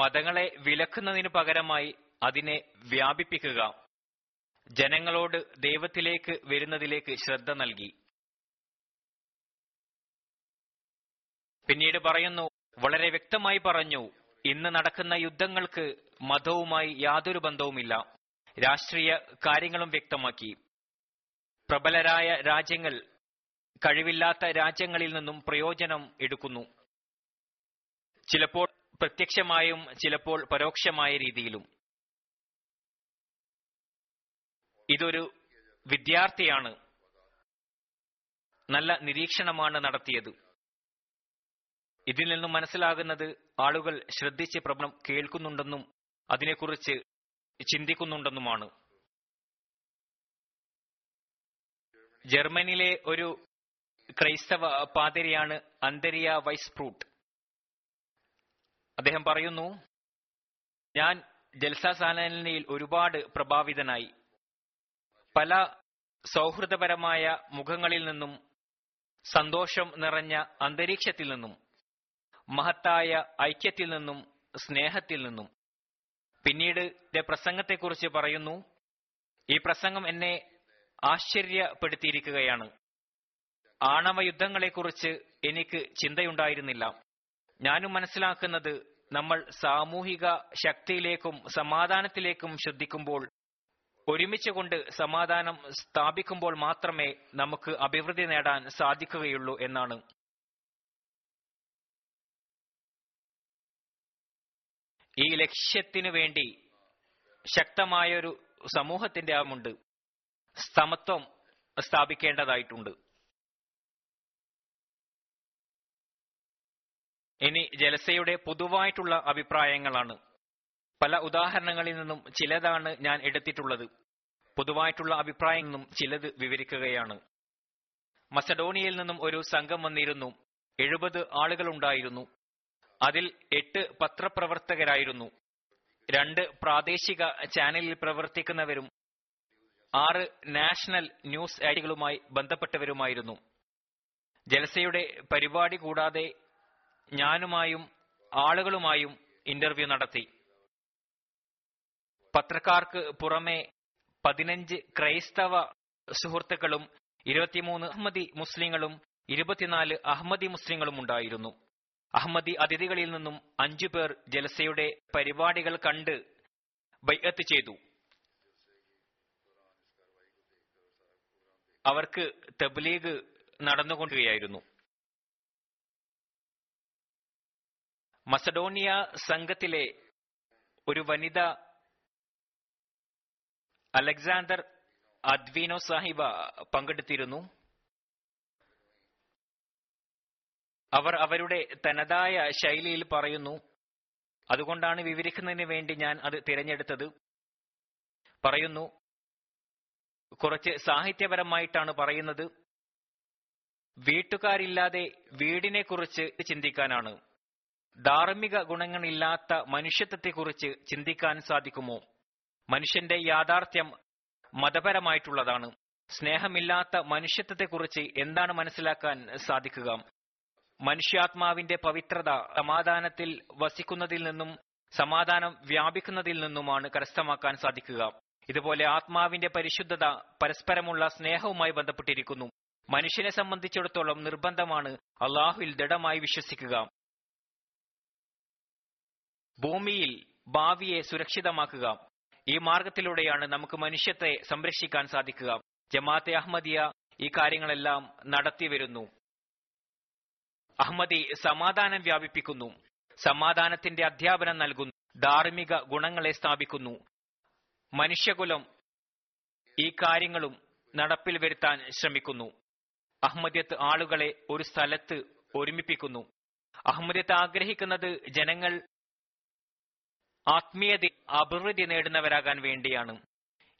മതങ്ങളെ വിലക്കുന്നതിന് പകരമായി അതിനെ വ്യാപിപ്പിക്കുക, ജനങ്ങളോട് ദൈവത്തിലേക്ക് വരുന്നതിലേക്ക് ശ്രദ്ധ നൽകി. പിന്നീട് പറയുന്നു, വളരെ വ്യക്തമായി പറഞ്ഞു, ഇന്ന് നടക്കുന്ന യുദ്ധങ്ങൾക്ക് മതവുമായി യാതൊരു ബന്ധവുമില്ല. രാഷ്ട്രീയ കാര്യങ്ങളും വ്യക്തമാക്കി. പ്രബലരായ രാജ്യങ്ങൾ കഴിവില്ലാത്ത രാജ്യങ്ങളിൽ നിന്നും പ്രയോജനം എടുക്കുന്നു, ചിലപ്പോൾ പ്രത്യക്ഷമായും ചിലപ്പോൾ പരോക്ഷമായ രീതിയിലും. ഇതൊരു വിദ്യാർത്ഥിയാണ്, നല്ല നിരീക്ഷണമാണ് നടത്തിയത്. ഇതിൽ നിന്നും മനസ്സിലാകുന്നത് ആളുകൾ ശ്രദ്ധിച്ച് പ്രബലം കേൾക്കുന്നുണ്ടെന്നും അതിനെക്കുറിച്ച് ചിന്തിക്കുന്നുണ്ടെന്നുമാണ്. ജർമ്മനിയിലെ ഒരു ക്രൈസ്തവ പാതിരിയാണ് അന്തരിയ വൈസ്പ്രൂട്ട്. അദ്ദേഹം പറയുന്നു, ഞാൻ ജൽസാസാലനിൽ ഒരുപാട് പ്രഭാവിതനായി. പല സൗഹൃദപരമായ മുഖങ്ങളിൽ നിന്നും, സന്തോഷം നിറഞ്ഞ അന്തരീക്ഷത്തിൽ നിന്നും, മഹത്തായ ഐക്യത്തിൽ നിന്നും, സ്നേഹത്തിൽ നിന്നും. പിന്നീട് എന്റെ പ്രസംഗത്തെക്കുറിച്ച് പറയുന്നു, ഈ പ്രസംഗം എന്നെ ആശ്ചര്യപ്പെടുത്തിയിരിക്കുകയാണ്. ആണവ യുദ്ധങ്ങളെക്കുറിച്ച് എനിക്ക് ചിന്തയുണ്ടായിരുന്നില്ല. ഞാനും മനസ്സിലാക്കുന്നത് നമ്മൾ സാമൂഹിക ശക്തിയിലേക്കും സമാധാനത്തിലേക്കും ശ്രദ്ധിക്കുമ്പോൾ, ഒരുമിച്ച് കൊണ്ട് സമാധാനം സ്ഥാപിക്കുമ്പോൾ മാത്രമേ നമുക്ക് അഭിവൃദ്ധി നേടാൻ സാധിക്കുകയുള്ളൂ എന്നാണ്. ഈ ലക്ഷ്യത്തിനു വേണ്ടി ശക്തമായൊരു സമൂഹത്തിന്റെ ആവശ്യമുണ്ട്. സമത്വം സ്ഥാപിക്കേണ്ടതായിട്ടുണ്ട്. ഇനി ജലസയുടെ പൊതുവായിട്ടുള്ള അഭിപ്രായങ്ങളാണ്. പല ഉദാഹരണങ്ങളിൽ നിന്നും ചിലതാണ് ഞാൻ എടുത്തിട്ടുള്ളത്. പൊതുവായിട്ടുള്ള അഭിപ്രായങ്ങളിൽ നിന്നും ചിലത് വിവരിക്കുകയാണ്. മസഡോണിയയിൽ നിന്നും ഒരു സംഘം വന്നിരുന്നു. 70 ആളുകളുണ്ടായിരുന്നു. അതിൽ 8 പത്രപ്രവർത്തകരായിരുന്നു, 2 പ്രാദേശിക ചാനലിൽ പ്രവർത്തിക്കുന്നവരും 6 നാഷണൽ ന്യൂസ് ആയിട്ടുകളുമായി ബന്ധപ്പെട്ടവരുമായിരുന്നു. ജലസയുടെ പരിപാടി കൂടാതെ ഞാനുമായും ആളുകളുമായും ഇന്റർവ്യൂ നടത്തി. പത്രക്കാർക്ക് പുറമെ 15 ക്രൈസ്തവ സുഹൃത്തുക്കളും 23 അഹ്മദി മുസ്ലിങ്ങളും 24 അഹ്മദി മുസ്ലിങ്ങളും ഉണ്ടായിരുന്നു. അഹ്മദി അതിഥികളിൽ നിന്നും 5 പേർ ജലസയുടെ പരിപാടികൾ കണ്ട് ബൈഅത്ത് ചെയ്തു. അവർക്ക് തബ്ലീഗ് നടന്നുകൊണ്ടിരുന്നു. മസഡോണിയ സംഘത്തിലെ ഒരു വനിത അലക്സാണ്ടർ അദ്വീനോ സാഹിബ പങ്കെടുത്തിരുന്നു. അവർ അവരുടെ തനതായ ശൈലിയിൽ പറയുന്നു. അതുകൊണ്ടാണ് വിവരിക്കുന്നതിന് വേണ്ടി ഞാൻ അത് തിരഞ്ഞെടുത്തത്. പറയുന്നു, കുറച്ച് സാഹിത്യപരമായിട്ടാണ് പറയുന്നത്. വീട്ടുകാരില്ലാതെ വീടിനെക്കുറിച്ച് ചിന്തിക്കാനാണ്. ധാർമ്മിക ഗുണങ്ങളില്ലാത്ത മനുഷ്യത്വത്തെക്കുറിച്ച് ചിന്തിക്കാൻ സാധിക്കുമോ? മനുഷ്യന്റെ യാഥാർത്ഥ്യം മതപരമായിട്ടുള്ളതാണ്. സ്നേഹമില്ലാത്ത മനുഷ്യത്വത്തെക്കുറിച്ച് എന്താണ് മനസ്സിലാക്കാൻ സാധിക്കുക? മനുഷ്യാത്മാവിന്റെ പവിത്രത സമാധാനത്തിൽ വസിക്കുന്നതിൽ നിന്നും സമാധാനം വ്യാപിക്കുന്നതിൽ നിന്നുമാണ് കരസ്ഥമാക്കാൻ സാധിക്കുക. ഇതുപോലെ ആത്മാവിന്റെ പരിശുദ്ധത പരസ്പരമുള്ള സ്നേഹവുമായി ബന്ധപ്പെട്ടിരിക്കുന്നു. മനുഷ്യനെ സംബന്ധിച്ചിടത്തോളം നിർബന്ധമാണ് അള്ളാഹുവിൽ ദൃഢമായി വിശ്വസിക്കുക. ഭൂമിയിൽ ഭാവിയെ സുരക്ഷിതമാക്കുക. ഈ മാർഗത്തിലൂടെയാണ് നമുക്ക് മനുഷ്യത്തെ സംരക്ഷിക്കാൻ സാധിക്കുക. ജമാഅത്തെ അഹമ്മദിയ ഈ കാര്യങ്ങളെല്ലാം നടത്തിവരുന്നു. അഹമ്മദി സമാധാനം വ്യാപിപ്പിക്കുന്നു, സമാധാനത്തിന്റെ അധ്യാപനം നൽകുന്നു, ധാർമ്മിക ഗുണങ്ങളെ സ്ഥാപിക്കുന്നു. മനുഷ്യകുലം ഈ കാര്യങ്ങളും നടപ്പിൽ വരുത്താൻ ശ്രമിക്കുന്നു. അഹമ്മദിയത്ത് ആളുകളെ ഒരു സ്ഥലത്ത് ഒരുമിപ്പിക്കുന്നു. അഹമ്മദിയത്ത് ആഗ്രഹിക്കുന്നത് ജനങ്ങൾ ആത്മീയത അഭിവൃദ്ധി നേടുന്നവരാകാൻ വേണ്ടിയാണ്.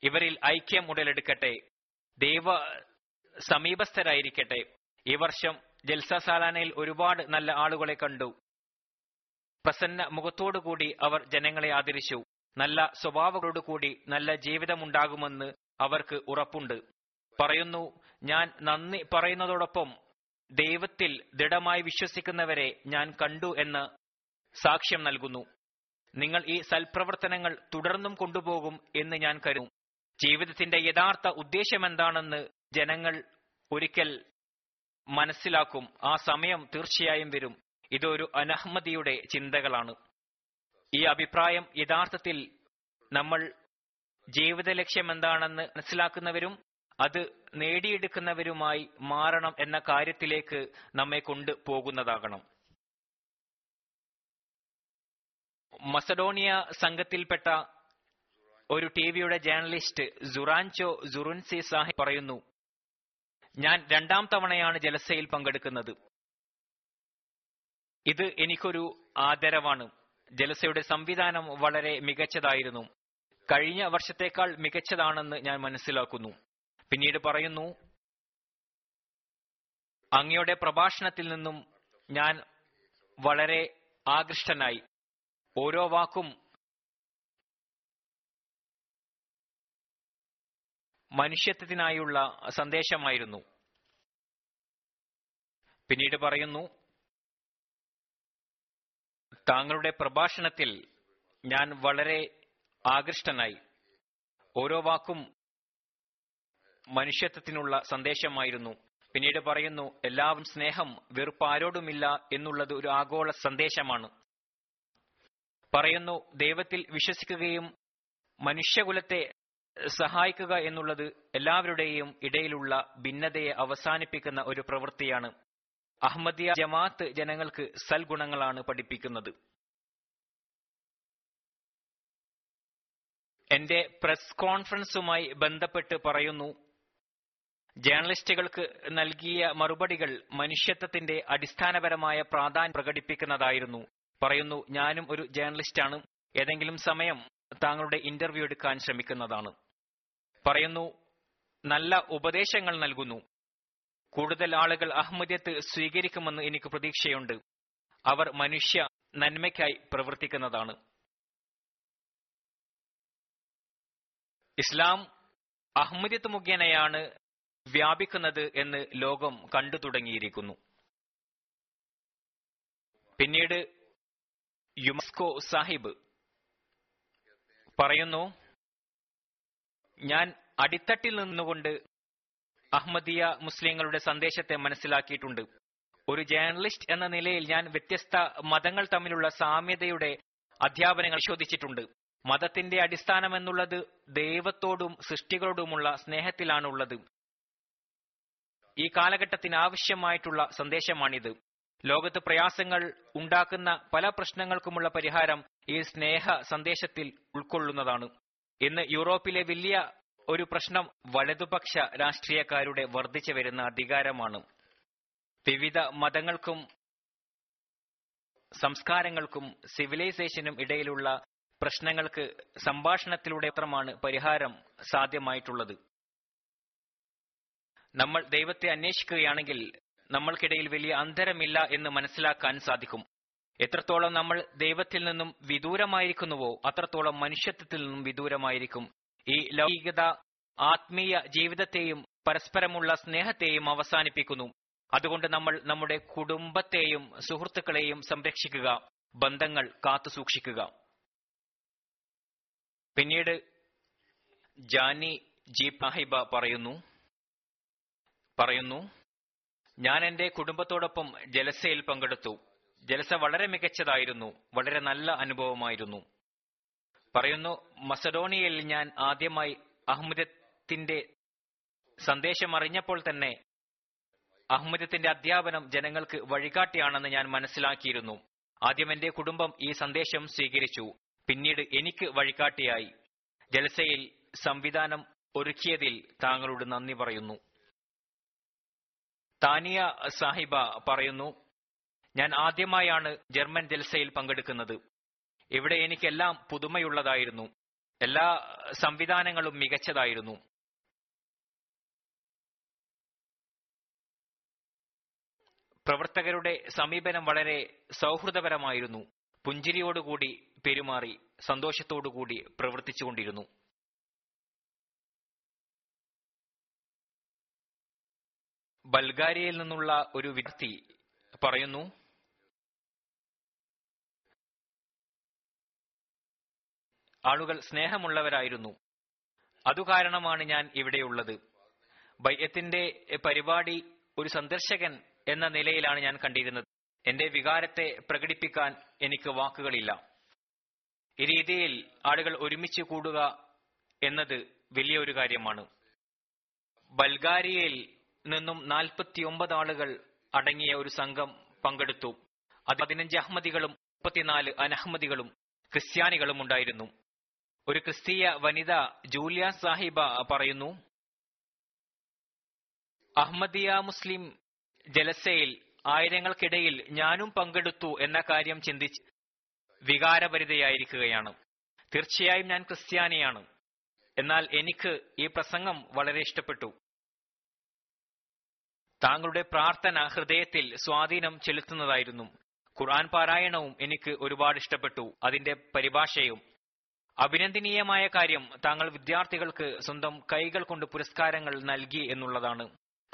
ഇവരിൽ ഐക്യം ഉടലെടുക്കട്ടെ, ദൈവ സമീപസ്ഥരായിരിക്കട്ടെ. ഈ വർഷം ജൽസ സാലാനയിൽ ഒരുപാട് നല്ല ആളുകളെ കണ്ടു. പ്രസന്ന മുഖത്തോടുകൂടി അവർ ജനങ്ങളെ ആദരിച്ചു. നല്ല സ്വഭാവങ്ങളോടുകൂടി നല്ല ജീവിതമുണ്ടാകുമെന്ന് അവർക്ക് ഉറപ്പുണ്ട്. പറയുന്നു, ഞാൻ നന്ദി പറയുന്നതോടൊപ്പം ദൈവത്തിൽ ദൃഢമായി വിശ്വസിക്കുന്നവരെ ഞാൻ കണ്ടു എന്ന് സാക്ഷ്യം നൽകുന്നു. നിങ്ങൾ ഈ സൽപ്രവർത്തനങ്ങൾ തുടർന്നും കൊണ്ടുപോകും എന്ന് ഞാൻ കരുതുന്നു. ജീവിതത്തിന്റെ യഥാർത്ഥ ഉദ്ദേശ്യമെന്താണെന്ന് ജനങ്ങൾ ഒരിക്കൽ മനസ്സിലാക്കും. ആ സമയം തീർച്ചയായും വരും. ഇതൊരു അനഹമ്മദിയുടെ ചിന്തകളാണ്. ഈ അഭിപ്രായം യഥാർത്ഥത്തിൽ നമ്മൾ ജീവിത ലക്ഷ്യമെന്താണെന്ന് മനസ്സിലാക്കുന്നവരും അത് നേടിയെടുക്കുന്നവരുമായി മാറണം എന്ന കാര്യത്തിലേക്ക് നമ്മെ കൊണ്ട് പോകുന്നതാകണം. മസഡോണിയ സംഘത്തിൽപ്പെട്ട ഒരു ടി വിയുടെ ജേർണലിസ്റ്റ് സുറാൻചോ സുറുൻസി സാഹിബ് പറയുന്നു, ഞാൻ 2ാം തവണയാണ് ജലസയിൽ പങ്കെടുക്കുന്നത്. ഇത് എനിക്കൊരു ആദരവാണ്. ജലസയുടെ സംവിധാനം വളരെ മികച്ചതായിരുന്നു. കഴിഞ്ഞ വർഷത്തേക്കാൾ മികച്ചതാണെന്ന് ഞാൻ മനസ്സിലാക്കുന്നു. പിന്നീട് പറയുന്നു, അങ്ങയുടെ പ്രഭാഷണത്തിൽ നിന്നും ഞാൻ വളരെ ആകൃഷ്ടനായി. ഓരോ വാക്കും മനുഷ്യത്വത്തിനായുള്ള സന്ദേശമായിരുന്നു. പിന്നീട് പറയുന്നു, താങ്കളുടെ പ്രഭാഷണത്തിൽ ഞാൻ വളരെ ആകൃഷ്ടനായി. ഓരോ വാക്കും മനുഷ്യത്വത്തിനുള്ള സന്ദേശമായിരുന്നു. പിന്നീട് പറയുന്നു, എല്ലാവരും സ്നേഹം, വെറുപ്പാരോടുമില്ല എന്നുള്ളത് ഒരു ആഗോള സന്ദേശമാണ്. പറയുന്നു, ദൈവത്തിൽ വിശ്വസിക്കുകയും മനുഷ്യകുലത്തെ സഹായിക്കുക എന്നുള്ളത് എല്ലാവരുടെയും ഇടയിലുള്ള ഭിന്നതയെ അവസാനിപ്പിക്കുന്ന ഒരു പ്രവൃത്തിയാണ്. അഹമ്മദിയ ജമാഅത്ത് ജനങ്ങൾക്ക് സൽഗുണങ്ങളാണ് പഠിപ്പിക്കുന്നത്. എന്റെ പ്രസ് കോൺഫറൻസുമായി ബന്ധപ്പെട്ട് പറയുന്നു, ജേർണലിസ്റ്റുകൾക്ക് നൽകിയ മറുപടികൾ മനുഷ്യത്വത്തിന്റെ അടിസ്ഥാനപരമായ പ്രാധാന്യം പ്രകടിപ്പിക്കുന്നതായിരുന്നു. പറയുന്നു, ഞാനും ഒരു ജേർണലിസ്റ്റാണ്. ഏതെങ്കിലും സമയം താങ്കളുടെ ഇന്റർവ്യൂ എടുക്കാൻ ശ്രമിക്കുന്നതാണ്. പറയുന്നു, നല്ല ഉപദേശങ്ങൾ നൽകുന്നു. കൂടുതൽ ആളുകൾ അഹമ്മദിയത്ത് സ്വീകരിക്കുമെന്ന് എനിക്ക് പ്രതീക്ഷയുണ്ട്. അവർ മനുഷ്യ നന്മയ്ക്കായി പ്രവർത്തിക്കുന്നതാണ്. ഇസ്ലാം അഹമ്മദിയത്ത് മുഖേനയാണ് വ്യാപിക്കുന്നത് എന്ന് ലോകം കണ്ടു തുടങ്ങിയിരിക്കുന്നു. പിന്നീട് യുമസ്കോ സാഹിബ് പറയുന്നു, ഞാൻ അടിത്തട്ടിൽ നിന്നുകൊണ്ട് അഹമ്മദിയ മുസ്ലിങ്ങളുടെ സന്ദേശത്തെ മനസ്സിലാക്കിയിട്ടുണ്ട്. ഒരു ജേർണലിസ്റ്റ് എന്ന നിലയിൽ ഞാൻ വ്യത്യസ്ത മതങ്ങൾ തമ്മിലുള്ള സാമ്യതയുടെ അധ്യാപനങ്ങൾ പരിശോധിച്ചിട്ടുണ്ട്. മതത്തിന്റെ അടിസ്ഥാനമെന്നുള്ളത് ദൈവത്തോടും സൃഷ്ടികളോടുമുള്ള സ്നേഹത്തിലാണുള്ളത്. ഈ കാലഘട്ടത്തിന് ആവശ്യമായിട്ടുള്ള സന്ദേശമാണിത്. ലോകത്ത് പ്രയാസങ്ങൾ ഉണ്ടാക്കുന്ന പല പ്രശ്നങ്ങൾക്കുമുള്ള പരിഹാരം ഈ സ്നേഹ സന്ദേശത്തിൽ ഉൾക്കൊള്ളുന്നതാണ്. ഇന്ന് യൂറോപ്പിലെ വലിയ ഒരു പ്രശ്നം വലതുപക്ഷ രാഷ്ട്രീയക്കാരുടെ വർദ്ധിച്ചു വരുന്ന അധികാരമാണ്. വിവിധ മതങ്ങൾക്കും സംസ്കാരങ്ങൾക്കും സിവിലൈസേഷനും ഇടയിലുള്ള പ്രശ്നങ്ങൾക്ക് സംഭാഷണത്തിലൂടെ മാത്രമാണ് പരിഹാരം സാധ്യമായിട്ടുള്ളത്. നമ്മൾ ദൈവത്തെ അന്വേഷിക്കുകയാണെങ്കിൽ നമ്മൾക്കിടയിൽ വലിയ അന്തരമില്ല എന്ന് മനസ്സിലാക്കാൻ സാധിക്കും. എത്രത്തോളം നമ്മൾ ദൈവത്തിൽ നിന്നും വിദൂരമായിരിക്കുന്നുവോ അത്രത്തോളം മനുഷ്യത്വത്തിൽ നിന്നും വിദൂരമായിരിക്കും. ഈ ലൗകികത ആത്മീയ ജീവിതത്തെയും പരസ്പരമുള്ള സ്നേഹത്തെയും അവസാനിപ്പിക്കുന്നു. അതുകൊണ്ട് നമ്മൾ നമ്മുടെ കുടുംബത്തെയും സുഹൃത്തുക്കളെയും സംരക്ഷിക്കുക, ബന്ധങ്ങൾ കാത്തുസൂക്ഷിക്കുക. പിന്നീട് ജാനി ജി പാഹിബ പറയുന്നു, ഞാൻ എന്റെ കുടുംബത്തോടൊപ്പം ജലസയിൽ പങ്കെടുത്തു. ജലസ വളരെ മികച്ചതായിരുന്നു, വളരെ നല്ല അനുഭവമായിരുന്നു. പറയുന്നു, മസഡോണിയയിൽ ഞാൻ ആദ്യമായി അഹമ്മദത്തിന്റെ സന്ദേശം അറിഞ്ഞപ്പോൾ തന്നെ അഹമ്മദത്തിന്റെ അധ്യാപനം ജനങ്ങൾക്ക് വഴികാട്ടിയാണെന്ന് ഞാൻ മനസ്സിലാക്കിയിരുന്നു. ആദ്യം എന്റെ കുടുംബം ഈ സന്ദേശം സ്വീകരിച്ചു, പിന്നീട് എനിക്ക് വഴികാട്ടിയായി. ജലസയിൽ സംവിധാനം ഒരുക്കിയതിൽ താങ്കളോട് നന്ദി പറയുന്നു. താനിയ സാഹിബ പറയുന്നു, ഞാൻ ആദ്യമായാണ് ജർമ്മൻ ജൽസയിൽ പങ്കെടുക്കുന്നത്. ഇവിടെ എനിക്കെല്ലാം പുതുമയുള്ളതായിരുന്നു, എല്ലാ സംവിധാനങ്ങളും മികച്ചതായിരുന്നു. പ്രവർത്തകരുടെ സമീപനം വളരെ സൗഹൃദപരമായിരുന്നു. പുഞ്ചിരിയോടുകൂടി പെരുമാറി സന്തോഷത്തോടുകൂടി പ്രവർത്തിച്ചുകൊണ്ടിരുന്നു. ബൾഗാരിയയിൽ നിന്നുള്ള ഒരു വിദ്യാർത്ഥി പറയുന്നു, ആളുകൾ സ്നേഹമുള്ളവരായിരുന്നു, അതുകാരണമാണ് ഞാൻ ഇവിടെയുള്ളത്. ബയ്യത്തിന്റെ പരിപാടി ഒരു സന്ദർശകൻ എന്ന നിലയിലാണ് ഞാൻ കണ്ടിരുന്നത്. എന്റെ വികാരത്തെ പ്രകടിപ്പിക്കാൻ എനിക്ക് വാക്കുകളില്ല. ഈ രീതിയിൽ ആളുകൾ ഒരുമിച്ച് കൂടുക എന്നത് വലിയൊരു കാര്യമാണ്. ബൾഗാരിയയിൽ നിന്നും 49 ആളുകൾ അടങ്ങിയ ഒരു സംഘം പങ്കെടുത്തു. അത് 15 അഹ്മദികളും 34 അനഹ്മദികളും ക്രിസ്ത്യാനികളും ഉണ്ടായിരുന്നു. ഒരു ക്രിസ്തീയ വനിത ജൂലിയ സാഹിബ പറയുന്നു, അഹ്മദിയ മുസ്ലിം ജലസയിൽ ആയിരങ്ങൾക്കിടയിൽ ഞാനും പങ്കെടുത്തു എന്ന കാര്യം ചിന്തിച്ച് വികാരഭരിതയായിരിക്കുകയാണ്. തീർച്ചയായും ഞാൻ ക്രിസ്ത്യാനിയാണ്, എന്നാൽ എനിക്ക് ഈ പ്രസംഗം വളരെ ഇഷ്ടപ്പെട്ടു. താങ്കളുടെ പ്രാർത്ഥന ഹൃദയത്തിൽ സ്വാധീനം ചെലുത്തുന്നതായിരുന്നു. ഖുർആൻ പാരായണവും എനിക്ക് ഒരുപാട് ഇഷ്ടപ്പെട്ടു, അതിന്റെ പരിഭാഷയും. അഭിനന്ദനീയമായ കാര്യം താങ്കൾ വിദ്യാർത്ഥികൾക്ക് സ്വന്തം കൈകൾ കൊണ്ട് പുരസ്കാരങ്ങൾ നൽകി എന്നുള്ളതാണ്.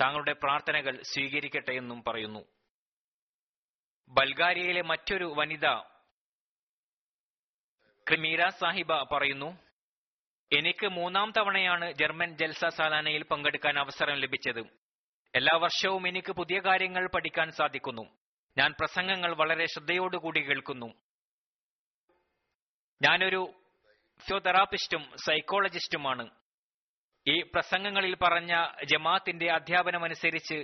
താങ്കളുടെ പ്രാർത്ഥനകൾ സ്വീകരിക്കട്ടെ എന്നും പറയുന്നു. ബൾഗാരിയയിലെ മറ്റൊരു വനിത ക്രിമീര സാഹിബ പറയുന്നു, എനിക്ക് 3ാം തവണയാണ് ജർമ്മൻ ജൽസ സാലാനയിൽ പങ്കെടുക്കാൻ അവസരം ലഭിച്ചത്. എല്ലാ വർഷവും എനിക്ക് പുതിയ കാര്യങ്ങൾ പഠിക്കാൻ സാധിക്കുന്നു. ഞാൻ പ്രസംഗങ്ങൾ വളരെ ശ്രദ്ധയോടുകൂടി കേൾക്കുന്നു. ഞാനൊരു ഫിസിയോതെറാപ്പിസ്റ്റും സൈക്കോളജിസ്റ്റുമാണ്. ഈ പ്രസംഗങ്ങളിൽ പറഞ്ഞ ജമാഅത്തിന്റെ അധ്യാപനമനുസരിച്ച്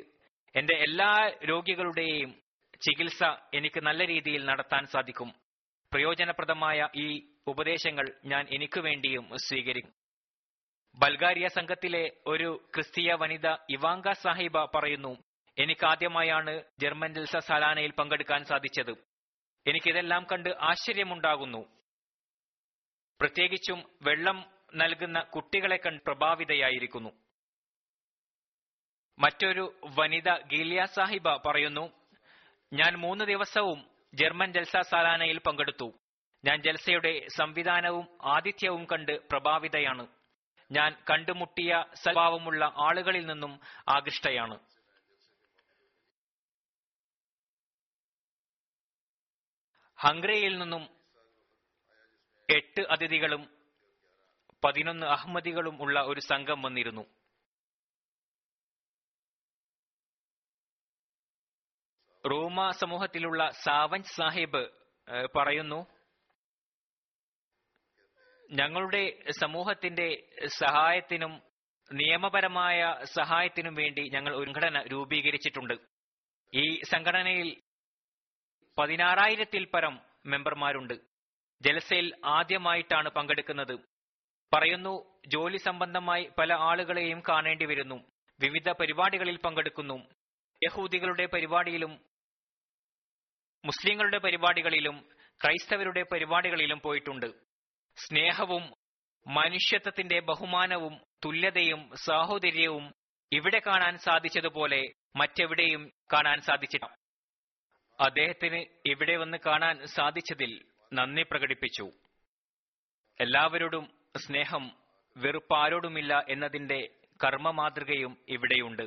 എന്റെ എല്ലാ രോഗികളുടെയും ചികിത്സ എനിക്ക് നല്ല രീതിയിൽ നടത്താൻ സാധിക്കും. പ്രയോജനപ്രദമായ ഈ ഉപദേശങ്ങൾ ഞാൻ എനിക്ക് വേണ്ടിയും സ്വീകരിക്കും. ബൾഗാരിയ സംഘത്തിലെ ഒരു ക്രിസ്തീയ വനിത ഇവാങ്ക സാഹിബ പറയുന്നു, എനിക്കാദ്യമായാണ് ജർമ്മൻ ജൽസ സാലാനയിൽ പങ്കെടുക്കാൻ സാധിച്ചത്. എനിക്കിതെല്ലാം കണ്ട് ആശ്ചര്യമുണ്ടാകുന്നു. പ്രത്യേകിച്ചും വെള്ളം നൽകുന്ന കുട്ടികളെ കണ്ട് പ്രഭാവിതയായിരിക്കുന്നു. മറ്റൊരു വനിത ഗീലിയ സാഹിബ പറയുന്നു, ഞാൻ 3 ദിവസവും ജർമ്മൻ ജൽസ സാലാനയിൽ പങ്കെടുത്തു. ഞാൻ ജൽസയുടെ സംവിധാനവും ആതിഥ്യവും കണ്ട് പ്രഭാവിതയാണ്. ഞാൻ കണ്ടുമുട്ടിയ സ്വഭാവമുള്ള ആളുകളിൽ നിന്നും ആകൃഷ്ടയാണ്. ഹംഗറിയിൽ നിന്നും 8 അതിഥികളും 11 അഹ്മദികളും ഉള്ള ഒരു സംഘം വന്നിരുന്നു. റോമ സമൂഹത്തിലുള്ള സാവഞ്ച് സാഹിബ് പറയുന്നു, ഞങ്ങളുടെ സമൂഹത്തിന്റെ സഹായത്തിനും നിയമപരമായ സഹായത്തിനും വേണ്ടി ഞങ്ങൾ ഒരു സംഘടന രൂപീകരിച്ചിട്ടുണ്ട്. ഈ സംഘടനയിൽ 16,000-ൽ പരം മെമ്പർമാരുണ്ട്. ജലസയിൽ ആദ്യമായിട്ടാണ് പങ്കെടുക്കുന്നത്. പറയുന്നു, ജോലി സംബന്ധമായി പല ആളുകളെയും കാണേണ്ടി വരുന്നു. വിവിധ പരിപാടികളിൽ പങ്കെടുക്കുന്നു. യഹൂദികളുടെ പരിപാടിയിലും മുസ്ലിങ്ങളുടെ പരിപാടികളിലും ക്രൈസ്തവരുടെ പരിപാടികളിലും പോയിട്ടുണ്ട്. സ്നേഹവും മനുഷ്യത്വത്തിന്റെ ബഹുമാനവും തുല്യതയും സാഹോദര്യവും ഇവിടെ കാണാൻ സാധിച്ചതുപോലെ മറ്റെവിടെയും കാണാൻ സാധിച്ചില്ല. അദ്ദേഹത്തിന് ഇവിടെ വന്ന് കാണാൻ സാധിച്ചതിൽ നന്ദി പ്രകടിപ്പിച്ചു. എല്ലാവരോടും സ്നേഹം, വെറുപ്പാരോടുമില്ല എന്നതിന്റെ കർമ്മ മാതൃകയും ഇവിടെയുണ്ട്.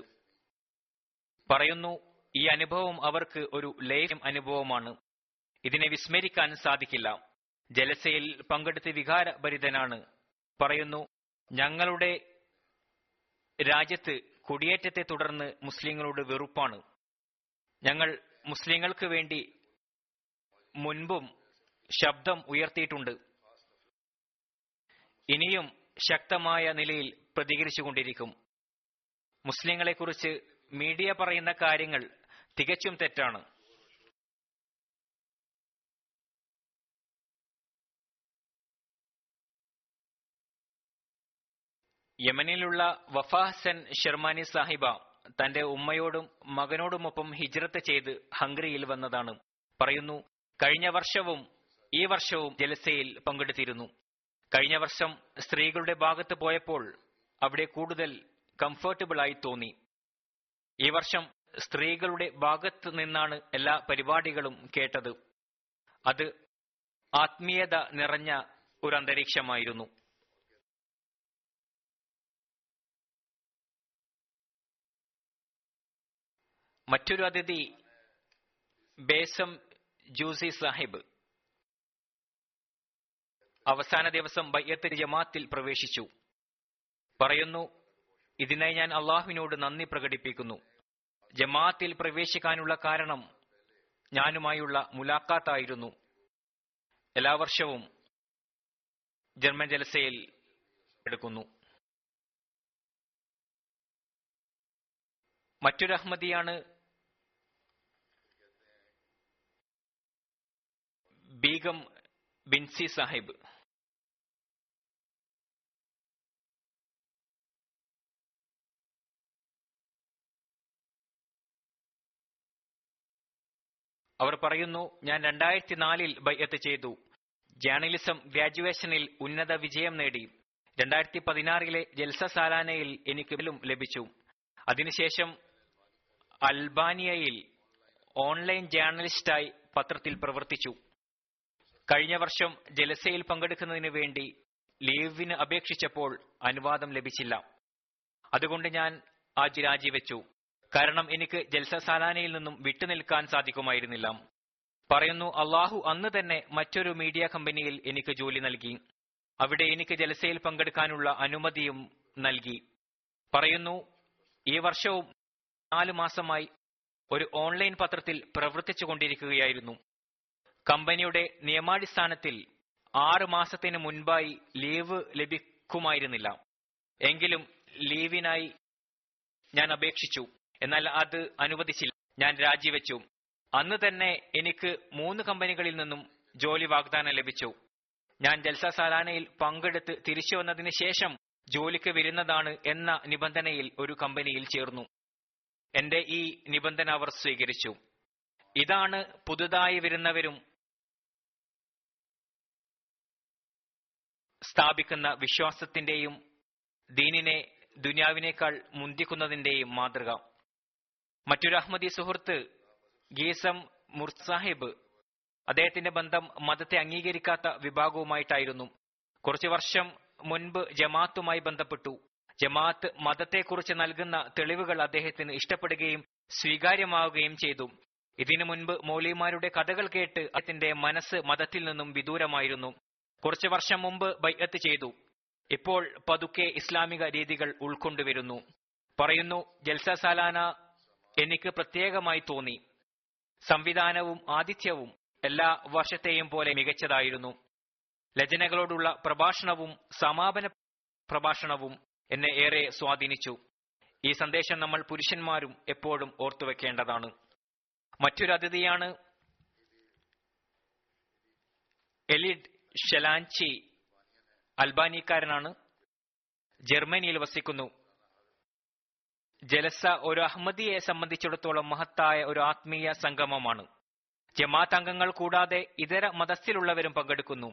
പറയുന്നു, ഈ അനുഭവം അവർക്ക് ഒരു ലൈഫ് അനുഭവമാണ്. ഇതിനെ വിസ്മരിക്കാൻ സാധിക്കില്ല. ജലസയിൽ പങ്കെടുത്ത് വികാരഭരിതനാണ്. പറയുന്നു, ഞങ്ങളുടെ രാജ്യത്ത് കുടിയേറ്റത്തെ തുടർന്ന് മുസ്ലിങ്ങളോട് വെറുപ്പാണ്. ഞങ്ങൾ മുസ്ലിങ്ങൾക്ക് വേണ്ടി മുൻപും ശബ്ദം ഉയർത്തിയിട്ടുണ്ട്. ഇനിയും ശക്തമായ നിലയിൽ പ്രതികരിച്ചുകൊണ്ടിരിക്കും. മുസ്ലിങ്ങളെക്കുറിച്ച് മീഡിയ പറയുന്ന കാര്യങ്ങൾ തികച്ചും തെറ്റാണ്. യമനിലുള്ള വഫാഹ്സൻ ശർമാനി സാഹിബ തന്റെ ഉമ്മയോടും മകനോടുമൊപ്പം ഹിജ്റത്ത് ചെയ്ത് ഹംഗറിയിൽ വന്നതാണ്. പറയുന്നു, കഴിഞ്ഞ വർഷവും ഈ വർഷവും ജലസയിൽ പങ്കെടുത്തിരുന്നു. കഴിഞ്ഞ വർഷം സ്ത്രീകളുടെ ഭാഗത്ത് പോയപ്പോൾ അവിടെ കൂടുതൽ കംഫർട്ടബിളായി തോന്നി. ഈ വർഷം സ്ത്രീകളുടെ ഭാഗത്ത് നിന്നാണ് എല്ലാ പരിപാടികളും കേട്ടത്. അത് ആത്മീയത നിറഞ്ഞ ഒരു അന്തരീക്ഷമായിരുന്നു. മറ്റൊരു അതിഥി ബേസം ജൂസി സാഹിബ് അവസാന ദിവസം ബയ്യത്ത് ജമാത്തിൽ പ്രവേശിച്ചു. പറയുന്നു, ഇതിനായി ഞാൻ അള്ളാഹുവിനോട് നന്ദി പ്രകടിപ്പിക്കുന്നു. ജമാത്തിൽ പ്രവേശിക്കാനുള്ള കാരണം ഞാനുമായുള്ള മുലാഖാത്തായിരുന്നു. എല്ലാ വർഷവും ജർമ്മൻ ജലസയിൽ എടുക്കുന്നു. മറ്റൊരു അഹമ്മദിയാണ് ബീഗം ബിൻസി സാഹിബ്. അവർ പറയുന്നു, ഞാൻ 2004 ബയ്യത്ത് ചെയ്തു. ജേർണലിസം ഗ്രാജുവേഷനിൽ ഉന്നത വിജയം നേടി. 2016 ജൽസ സാലാനയിൽ എനിക്ക് ലഭിച്ചു. അതിനുശേഷം അൽബാനിയയിൽ ഓൺലൈൻ ജേർണലിസ്റ്റായി പത്രത്തിൽ പ്രവർത്തിച്ചു. കഴിഞ്ഞ വർഷം ജലസയിൽ പങ്കെടുക്കുന്നതിന് വേണ്ടി ലീവിന് അപേക്ഷിച്ചപ്പോൾ അനുവാദം ലഭിച്ചില്ല. അതുകൊണ്ട് ഞാൻ ആജ് രാജിവെച്ചു. കാരണം എനിക്ക് ജൽസ സാലാനയിൽ നിന്നും വിട്ടുനിൽക്കാൻ സാധിക്കുമായിരുന്നില്ല. പറയുന്നു, അള്ളാഹു അന്ന് തന്നെ മറ്റൊരു മീഡിയ കമ്പനിയിൽ എനിക്ക് ജോലി നൽകി. അവിടെ എനിക്ക് ജലസയിൽ പങ്കെടുക്കാനുള്ള അനുമതിയും നൽകി. പറയുന്നു, ഈ വർഷവും 4 മാസമായി ഒരു ഓൺലൈൻ പത്രത്തിൽ പ്രവർത്തിച്ചു കൊണ്ടിരിക്കുകയായിരുന്നു. കമ്പനിയുടെ നിയമാടിസ്ഥാനത്തിൽ 6 മാസത്തിന് മുൻപായി ലീവ് ലഭിക്കുമായിരുന്നില്ല. എങ്കിലും ലീവിനായി ഞാൻ അപേക്ഷിച്ചു. എന്നാൽ അത് അനുവദിച്ചില്ല. ഞാൻ രാജിവെച്ചു. അന്ന് തന്നെ എനിക്ക് 3 കമ്പനികളിൽ നിന്നും ജോലി വാഗ്ദാനം ലഭിച്ചു. ഞാൻ ജൽസ സാലാനയിൽ പങ്കെടുത്ത് തിരിച്ചു വന്നതിന് ശേഷം ജോലിക്ക് വരുന്നതാണ് എന്ന നിബന്ധനയിൽ ഒരു കമ്പനിയിൽ ചേർന്നു. എന്റെ ഈ നിബന്ധന അവർ സ്വീകരിച്ചു. ഇതാണ് പുതുതായി വരുന്നവരും സ്ഥാപിക്കുന്ന വിശ്വാസത്തിന്റെയും ദീനിനെ ദുനിയാവിനേക്കാൾ മുന്തിക്കുന്നതിന്റെയും മാതൃക. മറ്റൊരു അഹമ്മദി സുഹൃത്ത് ഗീസം മുർസാഹിബ്. അദ്ദേഹത്തിന്റെ ബന്ധം മതത്തെ അംഗീകരിക്കാത്ത വിഭാഗവുമായിട്ടായിരുന്നു. കുറച്ചു വർഷം മുൻപ് ജമാഅത്തുമായി ബന്ധപ്പെട്ടു. ജമാഅത്ത് മതത്തെക്കുറിച്ച് നൽകുന്ന തെളിവുകൾ അദ്ദേഹത്തിന് ഇഷ്ടപ്പെടുകയും സ്വീകാര്യമാവുകയും ചെയ്തു. ഇതിനു മുൻപ് മൗലിമാരുടെ കഥകൾ കേട്ട് അദ്ദേഹത്തിന്റെ മനസ്സ് മതത്തിൽ നിന്നും വിദൂരമായിരുന്നു. കുറച്ചു വർഷം മുമ്പ് ബൈഅത്ത് ചെയ്തു. ഇപ്പോൾ പതുക്കെ ഇസ്ലാമിക രീതികൾ ഉൾക്കൊണ്ടുവരുന്നു. പറയുന്നു, ജൽസ സാലാന എനിക്ക് പ്രത്യേകമായി തോന്നി. സംവിധാനവും ആതിഥ്യവും എല്ലാ വർഷത്തെയും പോലെ മികച്ചതായിരുന്നു. ലജനകളോടുള്ള പ്രഭാഷണവും സമാപന പ്രഭാഷണവും എന്നെ ഏറെ സ്വാധീനിച്ചു. ഈ സന്ദേശം നമ്മൾ പുരുഷന്മാരും എപ്പോഴും ഓർത്തുവെക്കേണ്ടതാണ്. മറ്റൊരു അതിഥിയാണ് എലിഡ് ഷെലാൻചി അൽബാനിക്കാരനാണ്, ജർമ്മനിയിൽ വസിക്കുന്നു. ജലസ ഒരു അഹമ്മദിയെ സംബന്ധിച്ചിടത്തോളം മഹത്തായ ഒരു ആത്മീയ സംഗമമാണ്. ജമാഅത്ത് അംഗങ്ങൾ കൂടാതെ ഇതര മതസ്ഥിലുള്ളവരും പങ്കെടുക്കുന്നു.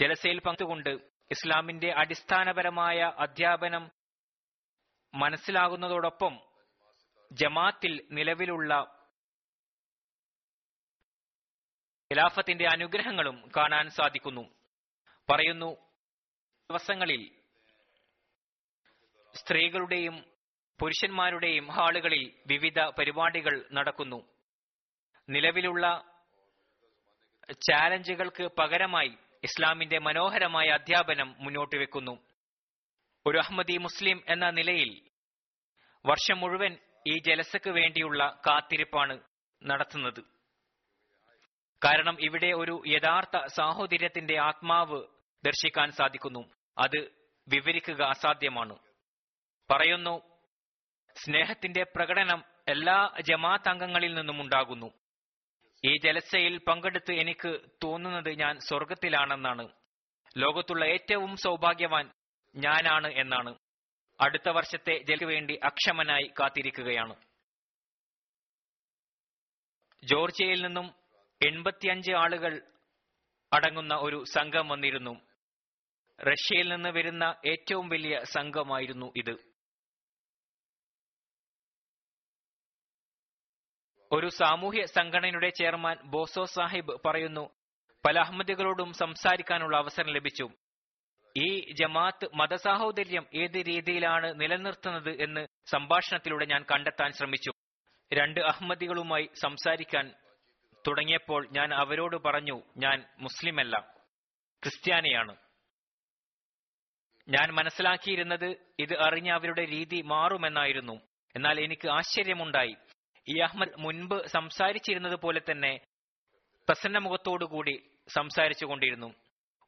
ജലസയിൽ പങ്കുകൊണ്ട് ഇസ്ലാമിന്റെ അടിസ്ഥാനപരമായ അധ്യാപനം മനസ്സിലാകുന്നതോടൊപ്പം ജമാഅത്തിൽ നിലവിലുള്ള ഖിലാഫത്തിന്റെ അനുഗ്രഹങ്ങളും കാണാൻ സാധിക്കുന്നു. പറയുന്നു, ദിവസങ്ങളിൽ സ്ത്രീകളുടെയും പുരുഷന്മാരുടെയും ഹാളുകളിൽ വിവിധ പരിപാടികൾ നടക്കുന്നു. നിലവിലുള്ള ചാലഞ്ചുകൾക്ക് പകരമായി ഇസ്ലാമിന്റെ മനോഹരമായ അധ്യാപനം മുന്നോട്ട് വെക്കുന്നു. ഒരു അഹമ്മദി മുസ്ലിം എന്ന നിലയിൽ വർഷം മുഴുവൻ ഈ ജലസയ്ക്ക് വേണ്ടിയുള്ള കാത്തിരിപ്പാണ് നടത്തുന്നത്. കാരണം ഇവിടെ ഒരു യഥാർത്ഥ സാഹോദര്യത്തിന്റെ ആത്മാവ് ദർശിക്കാൻ സാധിക്കുന്നു. അത് വിവരിക്കുക അസാധ്യമാണ്. പറയുന്നു, സ്നേഹത്തിന്റെ പ്രകടനം എല്ലാ ജമാഅത്ത് അംഗങ്ങളിൽ നിന്നും ഉണ്ടാകുന്നു. ഈ ജലസയിൽ പങ്കെടുത്ത് എനിക്ക് തോന്നുന്നത് ഞാൻ സ്വർഗത്തിലാണെന്നാണ്, ലോകത്തുള്ള ഏറ്റവും സൗഭാഗ്യവാൻ ഞാനാണ് എന്നാണ്. അടുത്ത വർഷത്തെ ജലസയ്ക്ക് വേണ്ടി അക്ഷമനായി കാത്തിരിക്കുകയാണ്. ജോർജിയയിൽ നിന്നും 85 ആളുകൾ അടങ്ങുന്ന ഒരു സംഘം വന്നിരുന്നു. റഷ്യയിൽ നിന്ന് വരുന്ന ഏറ്റവും വലിയ സംഘമായിരുന്നു ഇത്. ഒരു സാമൂഹ്യ സംഘടനയുടെ ചെയർമാൻ ബോസോ സാഹിബ് പറയുന്നു, പല അഹമ്മദികളോടും സംസാരിക്കാനുള്ള അവസരം ലഭിച്ചു. ഈ ജമാഅത്ത് മതസാഹോദര്യം ഏത് രീതിയിലാണ് നിലനിർത്തുന്നത് എന്ന് സംഭാഷണത്തിലൂടെ ഞാൻ കണ്ടെത്താൻ ശ്രമിച്ചു. 2 അഹമ്മദികളുമായി സംസാരിക്കാൻ തുടങ്ങിയപ്പോൾ ഞാൻ അവരോട് പറഞ്ഞു, ഞാൻ മുസ്ലിമല്ല, ക്രിസ്ത്യാനിയാണ്. ഞാൻ മനസ്സിലാക്കിയിരുന്നത് ഇത് അറിഞ്ഞ അവരുടെ രീതി മാറുമെന്നായിരുന്നു. എന്നാൽ എനിക്ക് ആശ്ചര്യമുണ്ടായി, ഈ അഹമ്മദ് മുൻപ് സംസാരിച്ചിരുന്നത് പോലെ തന്നെ പ്രസന്നമുഖത്തോടുകൂടി സംസാരിച്ചു കൊണ്ടിരുന്നു.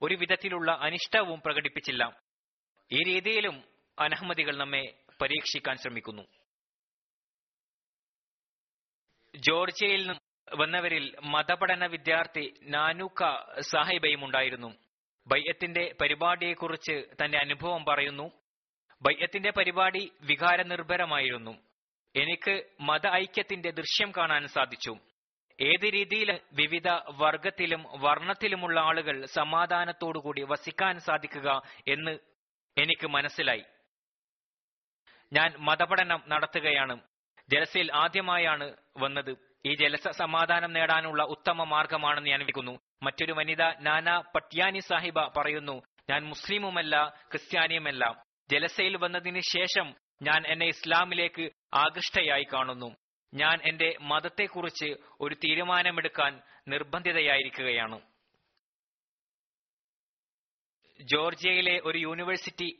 ഒരു വിധത്തിലുള്ള അനിഷ്ടവും പ്രകടിപ്പിച്ചില്ല. ഈ രീതിയിലും അനഹമ്മദികൾ നമ്മെ പരീക്ഷിക്കാൻ ശ്രമിക്കുന്നു. ജോർജിയയിൽ നിന്നും വന്നവരിൽ മതപഠന വിദ്യാർത്ഥി നാനുക്ക സാഹിബയും ഉണ്ടായിരുന്നു. ബൈഅത്തിന്റെ പരിപാടിയെക്കുറിച്ച് തന്റെ അനുഭവം പറയുന്നു. ബൈഅത്തിന്റെ പരിപാടി വികാരനിർഭരമായിരുന്നു. എനിക്ക് മത ഐക്യത്തിന്റെ ദൃശ്യം കാണാൻ സാധിച്ചു. ഏത് രീതിയിൽ വിവിധ വർഗത്തിലും വർണ്ണത്തിലുമുള്ള ആളുകൾ സമാധാനത്തോടുകൂടി വസിക്കാൻ സാധിക്കുക എന്ന് എനിക്ക് മനസ്സിലായി. ഞാൻ മതപഠനം നടത്തുകയാണ്. ജലസയിൽ ആദ്യമായാണ് വന്നത്. ഈ ജലസ സമാധാനം നേടാനുള്ള ഉത്തമ മാർഗമാണെന്ന് ഞാൻ വിളിക്കുന്നു. മറ്റൊരു വനിത നാനാ പട്യാനി സാഹിബ പറയുന്നു, ഞാൻ മുസ്ലിമുമല്ല, ക്രിസ്ത്യാനിയുമല്ല. ജലസയിൽ വന്നതിന് ശേഷം ഞാൻ എന്നെ ഇസ്ലാമിലേക്ക് ആകൃഷ്ടയായി കാണുന്നു. ഞാൻ എന്റെ മതത്തെക്കുറിച്ച് ഒരു തീരുമാനമെടുക്കാൻ നിർബന്ധിതയായിരിക്കുകയാണ്. ജോർജിയയിലെ ഒരു യൂണിവേഴ്സിറ്റി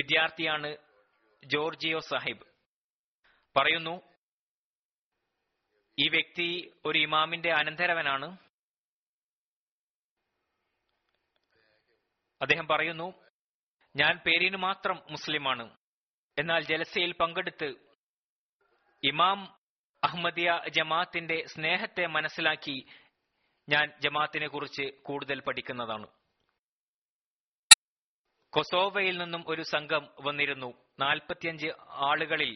വിദ്യാർത്ഥിയാണ് ജോർജിയോ സാഹിബ്. പറയുന്നു, ഈ വ്യക്തി ഒരു ഇമാമിന്റെ അനന്തരവനാണ്. അദ്ദേഹം പറയുന്നു, ഞാൻ പേരിന് മാത്രം മുസ്ലിമാണ്. എന്നാൽ ജലസയിൽ പങ്കെടുത്ത് ഇമാം അഹമ്മദിയ ജമാഅത്തിന്റെ സ്നേഹത്തെ മനസ്സിലാക്കി ഞാൻ ജമാഅത്തിനെ കുറിച്ച് കൂടുതൽ പഠിക്കുന്നതാണ്. കൊസോവയിൽ നിന്നും ഒരു സംഘം വന്നിരുന്നു. 45 ആളുകളിൽ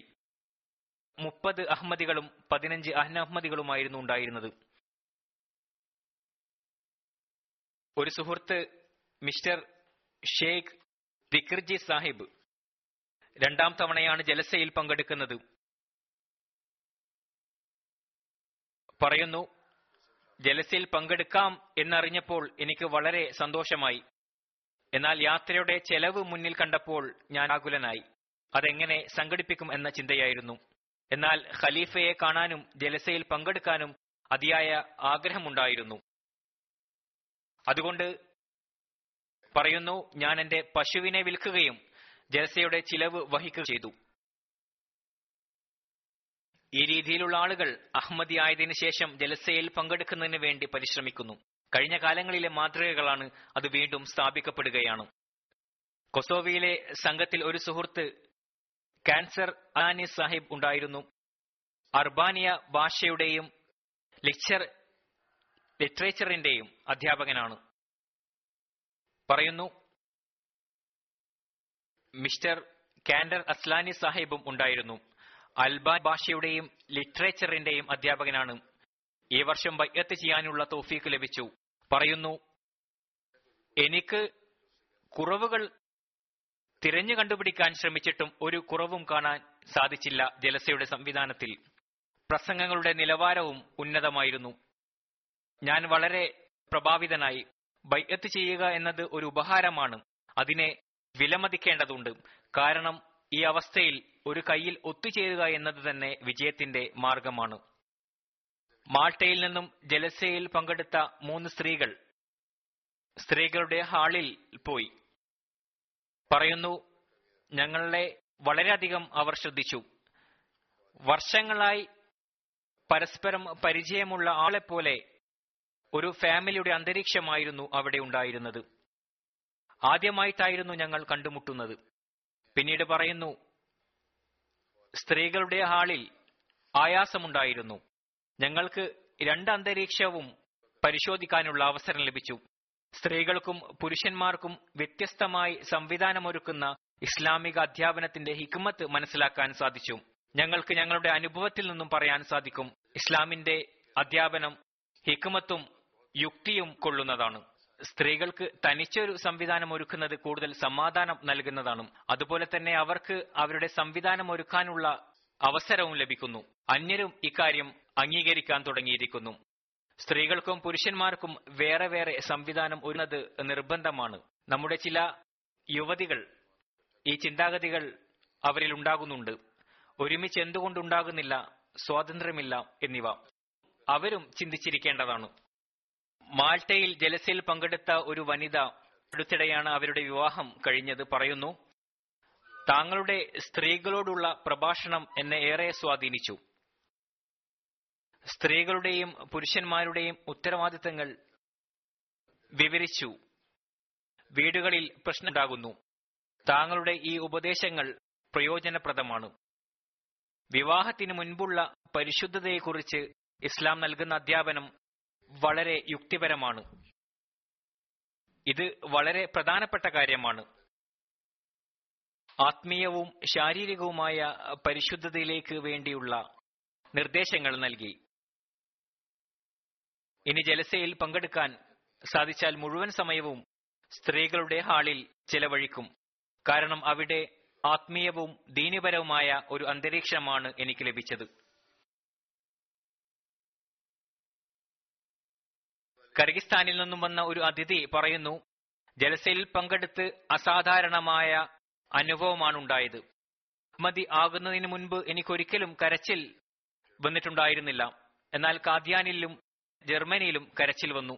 30 അഹമ്മദികളും 15 അനഹമ്മദികളുമായിരുന്നു ഉണ്ടായിരുന്നത്. ഒരു സുഹൃത്ത് മിസ്റ്റർ ഷേഖ് ദിക്ർജി സാഹിബ് 2ാം തവണയാണ് ജലസയിൽ പങ്കെടുക്കുന്നത്. പറയുന്നു, ജലസയിൽ പങ്കെടുക്കാം എന്നറിഞ്ഞപ്പോൾ എനിക്ക് വളരെ സന്തോഷമായി. എന്നാൽ യാത്രയുടെ ചെലവ് മുന്നിൽ കണ്ടപ്പോൾ ഞാൻ ആകുലനായി. അതെങ്ങനെ സംഘടിപ്പിക്കും എന്ന ചിന്തയായിരുന്നു. എന്നാൽ ഖലീഫയെ കാണാനും ജലസയിൽ പങ്കെടുക്കാനും അതിയായ ആഗ്രഹമുണ്ടായിരുന്നു. അതുകൊണ്ട് പറയുന്നു, ഞാൻ എന്റെ പശുവിനെ വിൽക്കുകയും ജലസയുടെ ചിലവ് വഹിക്കുകയും ചെയ്തു. ഈ രീതിയിലുള്ള ആളുകൾ അഹമ്മദി ആയതിനു ശേഷം ജലസയിൽ പങ്കെടുക്കുന്നതിന് വേണ്ടി പരിശ്രമിക്കുന്നു. കഴിഞ്ഞ കാലങ്ങളിലെ മാതൃകകളാണ് അത്. വീണ്ടും സ്ഥാപിക്കപ്പെടുകയാണ്. കൊസോവയിലെ സംഘത്തിൽ ഒരു സുഹൃത്ത് കാൻസർ അനാനി സാഹിബ് ഉണ്ടായിരുന്നു. അർബാനിയ ഭാഷയുടെയും ലിറ്ററേച്ചറിന്റെയും അധ്യാപകനാണ്. പറയുന്നു, മിസ്റ്റർ കാൻഡർ അസ്ലാനി സാഹിബും ഉണ്ടായിരുന്നു. അൽബാനി ഭാഷയുടെയും ലിറ്ററേച്ചറിന്റെയും അധ്യാപകനാണ്. ഈ വർഷം ബൈഅത്ത് ചെയ്യാനുള്ള തൗഫീക്ക് ലഭിച്ചു. പറയുന്നു, എനിക്ക് കുറവുകൾ തിരഞ്ഞു കണ്ടുപിടിക്കാൻ ശ്രമിച്ചിട്ടും ഒരു കുറവും കാണാൻ സാധിച്ചില്ല. ജലസയുടെ സംവിധാനത്തിൽ പ്രസംഗങ്ങളുടെ നിലവാരവും ഉന്നതമായിരുന്നു. ഞാൻ വളരെ പ്രഭാവിതനായി. ബൈഅത്ത് ചെയ്യുക എന്നത് ഒരു ഉപഹാരമാണ്, അതിനെ വിലമതിക്കേണ്ടതുണ്ട്. കാരണം ഈ അവസ്ഥയിൽ ഒരു കയ്യിൽ ഒത്തുചേരുക എന്നത് തന്നെ വിജയത്തിന്റെ മാർഗമാണ്. മാൾട്ടയിൽ നിന്നും ജലസയിൽ പങ്കെടുത്ത 3 സ്ത്രീകൾ സ്ത്രീകളുടെ ഹാളിൽ പോയി. പറയുന്നു, ഞങ്ങളെ വളരെയധികം അവർ ശ്രദ്ധിച്ചു. വർഷങ്ങളായി പരസ്പരം പരിചയമുള്ള ആളെപ്പോലെ ഒരു ഫാമിലിയുടെ അന്തരീക്ഷമായിരുന്നു അവിടെ ഉണ്ടായിരുന്നത്. ആദ്യമായിട്ടായിരുന്നു ഞങ്ങൾ കണ്ടുമുട്ടുന്നത്. പിന്നീട് പറയുന്നു, സ്ത്രീകളുടെ ഹാളിൽ ആയാസമുണ്ടായിരുന്നു. ഞങ്ങൾക്ക് 2 അന്തരീക്ഷവും പരിശോധിക്കാനുള്ള അവസരം ലഭിച്ചു. സ്ത്രീകൾക്കും പുരുഷന്മാർക്കും വ്യത്യസ്തമായി സംവിധാനമൊരുക്കുന്ന ഇസ്ലാമിക അധ്യാപനത്തിന്റെ ഹിക്മത്ത് മനസ്സിലാക്കാൻ സാധിച്ചു. ഞങ്ങൾക്ക് ഞങ്ങളുടെ അനുഭവത്തിൽ നിന്നും പറയാൻ സാധിക്കും, ഇസ്ലാമിന്റെ അധ്യാപനം ഹിക്മത്തും യുക്തിയും കൊള്ളുന്നതാണ്. സ്ത്രീകൾക്ക് തനിച്ചൊരു സംവിധാനം ഒരുക്കുന്നത് കൂടുതൽ സമാധാനം നൽകുന്നതാണ്. അതുപോലെ തന്നെ അവർക്ക് അവരുടെ സംവിധാനം ഒരുക്കാനുള്ള അവസരവും ലഭിക്കുന്നു. അന്യരും ഇക്കാര്യം അംഗീകരിക്കാൻ തുടങ്ങിയിരിക്കുന്നു. സ്ത്രീകൾക്കും പുരുഷന്മാർക്കും വേറെ വേറെ സംവിധാനം ഒരുന്നത് നിർബന്ധമാണ്. നമ്മുടെ ചില യുവതികൾ ഈ ചിന്താഗതികൾ അവരിൽ ഉണ്ടാകുന്നുണ്ട്. ഒരുമിച്ച് എന്തുകൊണ്ടുണ്ടാകുന്നില്ല, സ്വാതന്ത്ര്യമില്ല എന്നിവ അവരും ചിന്തിച്ചിരിക്കേണ്ടതാണ്. മാൾട്ടയിൽ ജലസയിൽ പങ്കെടുത്ത ഒരു വനിത അടുത്തിടെയാണ് അവരുടെ വിവാഹം കഴിഞ്ഞത്. പറയുന്നു, താങ്കളുടെ സ്ത്രീകളോടുള്ള പ്രഭാഷണം എന്നെ ഏറെ സ്വാധീനിച്ചു. സ്ത്രീകളുടെയും പുരുഷന്മാരുടെയും ഉത്തരവാദിത്തങ്ങൾ വിവരിച്ചു. വീടുകളിൽ പ്രശ്നമുണ്ടാകുന്നു. താങ്കളുടെ ഈ ഉപദേശങ്ങൾ പ്രയോജനപ്രദമാണ്. വിവാഹത്തിന് മുൻപുള്ള പരിശുദ്ധതയെക്കുറിച്ച് ഇസ്ലാം നൽകുന്ന അധ്യാപനം വളരെ യുക്തിപരമാണ്. ഇത് വളരെ പ്രധാനപ്പെട്ട കാര്യമാണ്. ആത്മീയവും ശാരീരികവുമായ പരിശുദ്ധതയിലേക്ക് വേണ്ടിയുള്ള നിർദ്ദേശങ്ങൾ നൽകി. ഇനി ജലസയിൽ പങ്കെടുക്കാൻ സാധിച്ചാൽ മുഴുവൻ സമയവും സ്ത്രീകളുടെ ഹാളിൽ ചെലവഴിക്കും. കാരണം അവിടെ ആത്മീയവും ദീനപരവുമായ ഒരു അന്തരീക്ഷമാണ് എനിക്ക് ലഭിച്ചത്. കർഗിസ്ഥാനിൽ നിന്നും വന്ന ഒരു അതിഥി പറയുന്നു, ജലസയിൽ പങ്കെടുത്ത് അസാധാരണമായ അനുഭവമാണുണ്ടായത്. അഹ്മദി ആകുന്നതിന് മുൻപ് എനിക്കൊരിക്കലും കരച്ചിൽ വന്നിട്ടുണ്ടായിരുന്നില്ല. എന്നാൽ കാദ്യാനിലും ജർമ്മനിയിലും കരച്ചിൽ വന്നു.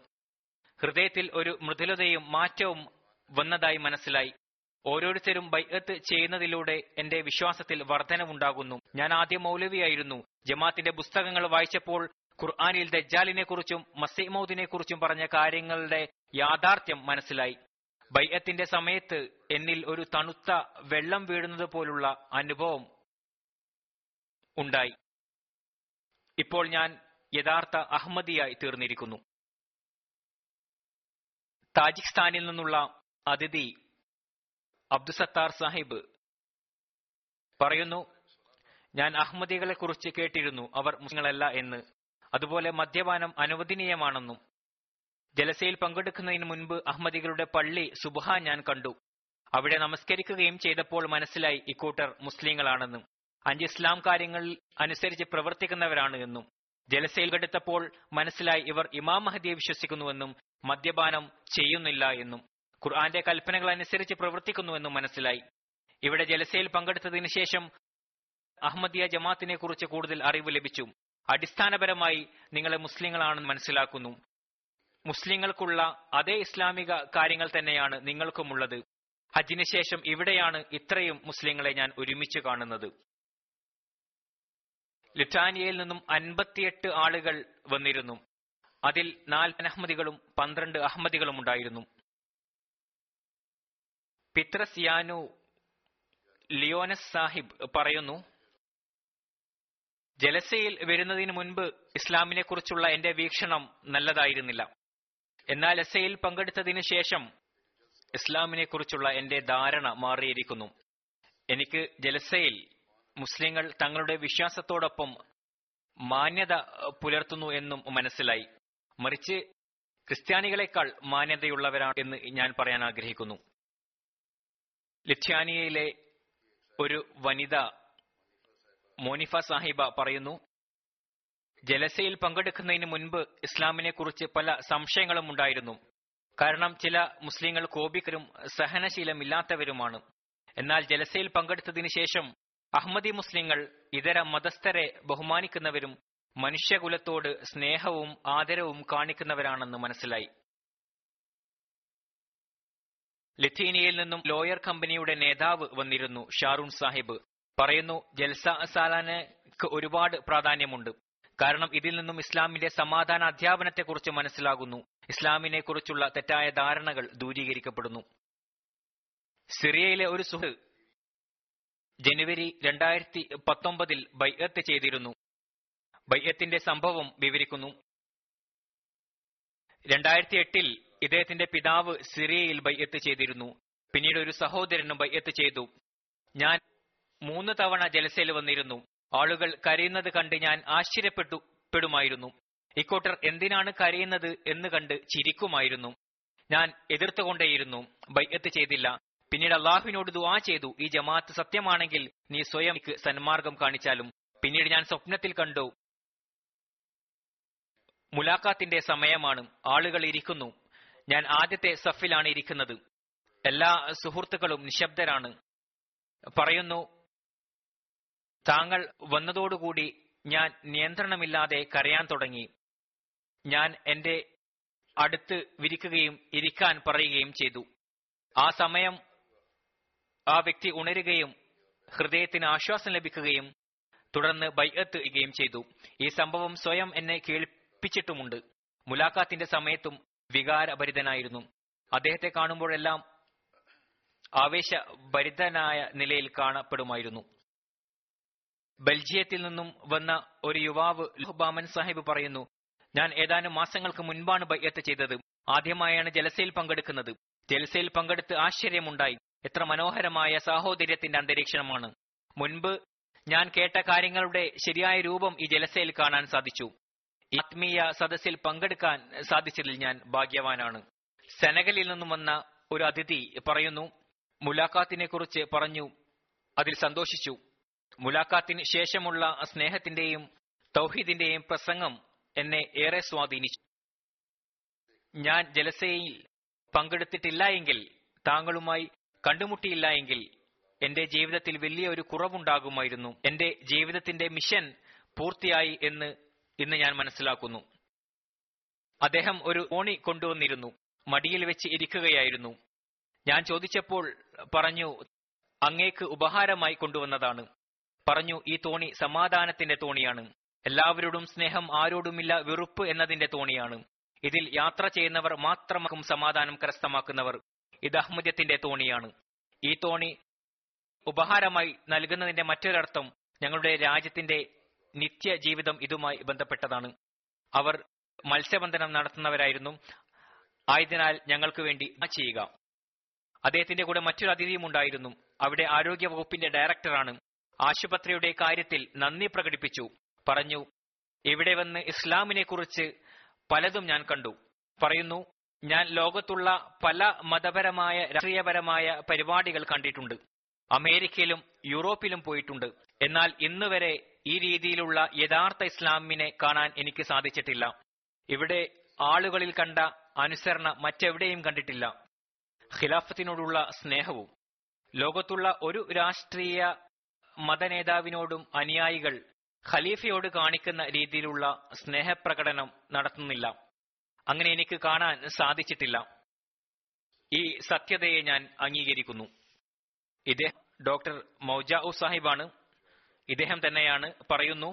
ഹൃദയത്തിൽ ഒരു മൃദുലതയും മാറ്റവും വന്നതായി മനസ്സിലായി. ഓരോരുത്തരും ബൈഅത്ത് ചെയ്യുന്നതിലൂടെ എന്റെ വിശ്വാസത്തിൽ വർധനവുണ്ടാകുന്നു. ഞാൻ ആദ്യം മൗലവിയായിരുന്നു. ജമാഅത്തിന്റെ പുസ്തകങ്ങൾ വായിച്ചപ്പോൾ ഖുർആനിൽ ദജ്ജാലിനെ കുറിച്ചും മസീഹ് മൗദിനെ കുറിച്ചും പറഞ്ഞ കാര്യങ്ങളുടെ യാഥാർത്ഥ്യം മനസ്സിലായി. ബൈഅത്തിന്റെ സമയത്ത് എന്നിൽ ഒരു തണുത്ത വെള്ളം വീഴുന്നത് പോലുള്ള അനുഭവം ഉണ്ടായി. ഇപ്പോൾ ഞാൻ യഥാർത്ഥ അഹ്മദിയായി തീർന്നിരിക്കുന്നു. താജിക്സ്ഥാനിൽ നിന്നുള്ള അതിഥി അബ്ദുസത്താർ സാഹിബ് പറയുന്നു, ഞാൻ അഹ്മദികളെ കുറിച്ച് കേട്ടിരുന്നു. അവർ മുസ്ലിങ്ങളല്ല എന്ന്, അതുപോലെ മദ്യപാനം അനുവദനീയമാണെന്നും. ജലസയിൽ പങ്കെടുക്കുന്നതിന് മുൻപ് അഹ്മദികളുടെ പള്ളി സുബ്ഹ ഞാൻ കണ്ടു. അവിടെ നമസ്കരിക്കുകയും ചെയ്തപ്പോൾ മനസ്സിലായി ഇക്കൂട്ടർ മുസ്ലിങ്ങളാണെന്നും 5 ഇസ്ലാം കാര്യങ്ങൾ അനുസരിച്ച് പ്രവർത്തിക്കുന്നവരാണ് എന്നും. ജലസയിൽ എടുത്തപ്പോൾ മനസ്സിലായി ഇവർ ഇമാം മഹദിയെ വിശ്വസിക്കുന്നുവെന്നും മദ്യപാനം ചെയ്യുന്നില്ല എന്നും ഖുർആന്റെ കൽപ്പനകൾ അനുസരിച്ച് പ്രവർത്തിക്കുന്നുവെന്നും മനസ്സിലായി. ഇവിടെ ജലസയിൽ പങ്കെടുത്തതിന് ശേഷം അഹ്മദിയ ജമാഅത്തിനെ കുറിച്ച് കൂടുതൽ അറിവ് ലഭിച്ചു. അടിസ്ഥാനപരമായി നിങ്ങളെ മുസ്ലിങ്ങളാണെന്ന് മനസ്സിലാക്കുന്നു. മുസ്ലിങ്ങൾക്കുള്ള അതേ ഇസ്ലാമിക കാര്യങ്ങൾ തന്നെയാണ് നിങ്ങൾക്കുമുള്ളത്. ഹജ്ജിന് ശേഷം ഇവിടെയാണ് ഇത്രയും മുസ്ലിങ്ങളെ ഞാൻ ഒരുമിച്ച് കാണുന്നത്. ലിറ്റാനിയയിൽ നിന്നും 58 ആളുകൾ വന്നിരുന്നു. അതിൽ 4 അഹ്മദികളും 12 അഹ്മദികളും ഉണ്ടായിരുന്നു. പിത്രസ് യാനു ലിയോനസ് സാഹിബ് പറയുന്നു, ജലസയിൽ വരുന്നതിന് മുൻപ് ഇസ്ലാമിനെ കുറിച്ചുള്ള എന്റെ വീക്ഷണം നല്ലതായിരുന്നില്ല. എന്നാൽ ജലസയിൽ പങ്കെടുത്തതിന് ശേഷം ഇസ്ലാമിനെക്കുറിച്ചുള്ള എന്റെ ധാരണ മാറിയിരിക്കുന്നു. എനിക്ക് ജലസയിൽ മുസ്ലിങ്ങൾ തങ്ങളുടെ വിശ്വാസത്തോടൊപ്പം മാന്യത പുലർത്തുന്നു എന്നും മനസ്സിലായി. മറിച്ച് ക്രിസ്ത്യാനികളെക്കാൾ മാന്യതയുള്ളവരാണ് എന്ന് ഞാൻ പറയാൻ ആഗ്രഹിക്കുന്നു. ലിത്യാനിയയിലെ ഒരു വനിത മോനിഫ സാഹിബ പറയുന്നു, ജലസയിൽ പങ്കെടുക്കുന്നതിന് മുൻപ് ഇസ്ലാമിനെക്കുറിച്ച് പല സംശയങ്ങളും ഉണ്ടായിരുന്നു. കാരണം ചില മുസ്ലിങ്ങൾ കോപികരും സഹനശീലമില്ലാത്തവരുമാണ്. എന്നാൽ ജലസയിൽ പങ്കെടുത്തതിന് ശേഷം അഹമ്മദി മുസ്ലിങ്ങൾ ഇതര മതസ്ഥരെ ബഹുമാനിക്കുന്നവരും മനുഷ്യകുലത്തോട് സ്നേഹവും ആദരവും കാണിക്കുന്നവരാണെന്ന് മനസ്സിലായി. ലിത്യാനിയയിൽ നിന്നും ലോയർ കമ്പനിയുടെ നേതാവ് വന്നിരുന്നു, ഷാറൂൺ സാഹിബ്. പറയുന്നു, ജൽസ സാലാനക്ക് ഒരുപാട് പ്രാധാന്യമുണ്ട്. കാരണം ഇതിൽ നിന്നും ഇസ്ലാമിന്റെ സമാധാന അധ്യാപനത്തെക്കുറിച്ച് മനസ്സിലാകുന്നു. ഇസ്ലാമിനെ കുറിച്ചുള്ള തെറ്റായ ധാരണകൾ ദൂരീകരിക്കപ്പെടുന്നു. സിറിയയിലെ ഒരു സുഹൃത്ത് ജനുവരി 2019 ബൈഅത്ത് ചെയ്തിരുന്നു. ബൈഅത്തിന്റെ സംഭവം വിവരിക്കുന്നു. 2008 ഇദ്ദേഹത്തിന്റെ പിതാവ് സിറിയയിൽ ബൈഅത്ത് ചെയ്തിരുന്നു. പിന്നീട് ഒരു സഹോദരനും ബൈഅത്ത് ചെയ്തു. ഞാൻ 3 തവണ ജലസയിൽ വന്നിരുന്നു. ആളുകൾ കരയുന്നത് കണ്ട് ഞാൻ ആശ്ചര്യപ്പെടുമായിരുന്നു. ഇക്കൂട്ടർ എന്തിനാണ് കരയുന്നത് എന്ന് കണ്ട് ചിരിക്കുമായിരുന്നു. ഞാൻ എതിർത്തുകൊണ്ടേയിരുന്നു. ബൈഅത്ത് ചെയ്തില്ല. പിന്നീട് അള്ളാഹുവിനോട് ദുആ ചെയ്തു, ഈ ജമാഅത്ത് സത്യമാണെങ്കിൽ നീ സ്വയം സന്മാർഗം കാണിച്ചാലും. പിന്നീട് ഞാൻ സ്വപ്നത്തിൽ കണ്ടു, മുലാഖാത്തിന്റെ സമയമാണ്, ആളുകൾ ഇരിക്കുന്നു. ഞാൻ ആദ്യത്തെ സഫിലാണ് ഇരിക്കുന്നത്. എല്ലാ സുഹൃത്തുക്കളും നിശബ്ദരാണ്. പറയുന്നു, താങ്കൾ വന്നതോടുകൂടി ഞാൻ നിയന്ത്രണമില്ലാതെ കരയാൻ തുടങ്ങി. ഞാൻ എന്റെ അടുത്ത് വിരിക്കുകയും ഇരിക്കാൻ പറയുകയും ചെയ്തു. ആ സമയം ആ വ്യക്തി ഉണരുകയും ഹൃദയത്തിന് ആശ്വാസം ലഭിക്കുകയും തുടർന്ന് ബൈഅത്ത് ചെയ്യുകയും ചെയ്തു. ഈ സംഭവം സ്വയം എന്നെ കേൾപ്പിച്ചിട്ടുമുണ്ട്. മുലാഖാത്തിന്റെ സമയത്തും വികാരഭരിതനായിരുന്നു. അദ്ദേഹത്തെ കാണുമ്പോഴെല്ലാം ആവേശഭരിതനായ നിലയിൽ കാണപ്പെടുമായിരുന്നു. ബെൽജിയത്തിൽ നിന്നും വന്ന ഒരു യുവാവ് ബാമൻ സാഹിബ് പറയുന്നു, ഞാൻ ഏതാനും മാസങ്ങൾക്ക് മുൻപാണ് ബൈഅത്ത് ചെയ്തത്. ആദ്യമായാണ് ജലസയിൽ പങ്കെടുക്കുന്നത്. ജലസയിൽ പങ്കെടുത്ത് ആശ്ചര്യമുണ്ടായി. എത്ര മനോഹരമായ സാഹോദര്യത്തിന്റെ അന്തരീക്ഷമാണ്. മുൻപ് ഞാൻ കേട്ട കാര്യങ്ങളുടെ ശരിയായ രൂപം ഈ ജലസയിൽ കാണാൻ സാധിച്ചു. ആത്മീയ സദസ്സിൽ പങ്കെടുക്കാൻ സാധിച്ചതിൽ ഞാൻ ഭാഗ്യവാനാണ്. സെനഗലിൽ നിന്നും വന്ന ഒരു അതിഥി പറയുന്നു, മുലാഖാത്തിനെ കുറിച്ച് പറഞ്ഞു, അതിൽ സന്തോഷിച്ചു. മുലാഖാത്തിന് ശേഷമുള്ള സ്നേഹത്തിന്റെയും തൗഹീദിന്റെയും പ്രസംഗം എന്നെ ഏറെ സ്വാധീനിച്ചു. ഞാൻ ജലസയിൽ പങ്കെടുത്തിട്ടില്ല എങ്കിൽ, താങ്കളുമായി കണ്ടുമുട്ടിയില്ല എങ്കിൽ എന്റെ ജീവിതത്തിൽ വലിയ ഒരു കുറവുണ്ടാകുമായിരുന്നു. എന്റെ ജീവിതത്തിന്റെ മിഷൻ പൂർത്തിയായി എന്ന് ഇന്ന് ഞാൻ മനസ്സിലാക്കുന്നു. അദ്ദേഹം ഒരു ഓണി കൊണ്ടുവന്നിരുന്നു. മടിയിൽ വെച്ച് ഇരിക്കുകയായിരുന്നു. ഞാൻ ചോദിച്ചപ്പോൾ പറഞ്ഞു, അങ്ങേക്ക് ഉപഹാരമായി കൊണ്ടുവന്നതാണ്. പറഞ്ഞു, ഈ തോണി സമാധാനത്തിന്റെ തോണിയാണ്. എല്ലാവരോടും സ്നേഹം, ആരോടുമില്ല വെറുപ്പ് എന്നതിന്റെ തോണിയാണ്. ഇതിൽ യാത്ര ചെയ്യുന്നവർ മാത്രമാകും സമാധാനം കരസ്ഥമാക്കുന്നവർ. ഇത് അഹമ്മദിയത്തിന്റെ തോണിയാണ്. ഈ തോണി ഉപഹാരമായി നൽകുന്നതിന്റെ മറ്റൊരർത്ഥം ഞങ്ങളുടെ രാജ്യത്തിന്റെ നിത്യജീവിതം ഇതുമായി ബന്ധപ്പെട്ടതാണ്. അവർ മത്സ്യബന്ധനം നടത്തുന്നവരായിരുന്നു. ആയതിനാൽ ഞങ്ങൾക്ക് വേണ്ടി ചെയ്യുക. അദ്ദേഹത്തിന്റെ കൂടെ മറ്റൊരു അതിഥിയും ഉണ്ടായിരുന്നു. അവിടെ ആരോഗ്യ വകുപ്പിന്റെ ഡയറക്ടറാണ്. ആശുപത്രിയുടെ കാര്യത്തിൽ നന്ദി പ്രകടിപ്പിച്ചു. പറഞ്ഞു, ഇവിടെ വന്ന് ഇസ്ലാമിനെ കുറിച്ച് പലതും ഞാൻ കണ്ടു. പറയുന്നു, ഞാൻ ലോകത്തുള്ള പല മതപരമായ രാഷ്ട്രീയപരമായ പരിപാടികൾ കണ്ടിട്ടുണ്ട്. അമേരിക്കയിലും യൂറോപ്പിലും പോയിട്ടുണ്ട്. എന്നാൽ ഇന്നുവരെ ഈ രീതിയിലുള്ള യഥാർത്ഥ ഇസ്ലാമിനെ കാണാൻ എനിക്ക് സാധിച്ചിട്ടില്ല. ഇവിടെ ആളുകളിൽ കണ്ട അനുസരണ മറ്റെവിടെയും കണ്ടിട്ടില്ല. ഖിലാഫത്തിനോടുള്ള സ്നേഹവും ലോകത്തുള്ള ഒരു രാഷ്ട്രീയ മതനേതാവിനോടും അനുയായികൾ ഖലീഫയോട് കാണിക്കുന്ന രീതിയിലുള്ള സ്നേഹപ്രകടനം നടത്തുന്നില്ല. അങ്ങനെ എനിക്ക് കാണാൻ സാധിച്ചിട്ടില്ല. ഈ സത്യതയെ ഞാൻ അംഗീകരിക്കുന്നു. ഇദ്ദേഹം ഡോക്ടർ മൗജാഉ സാഹിബാണ്. ഇദ്ദേഹം തന്നെയാണ്. പറയുന്നു,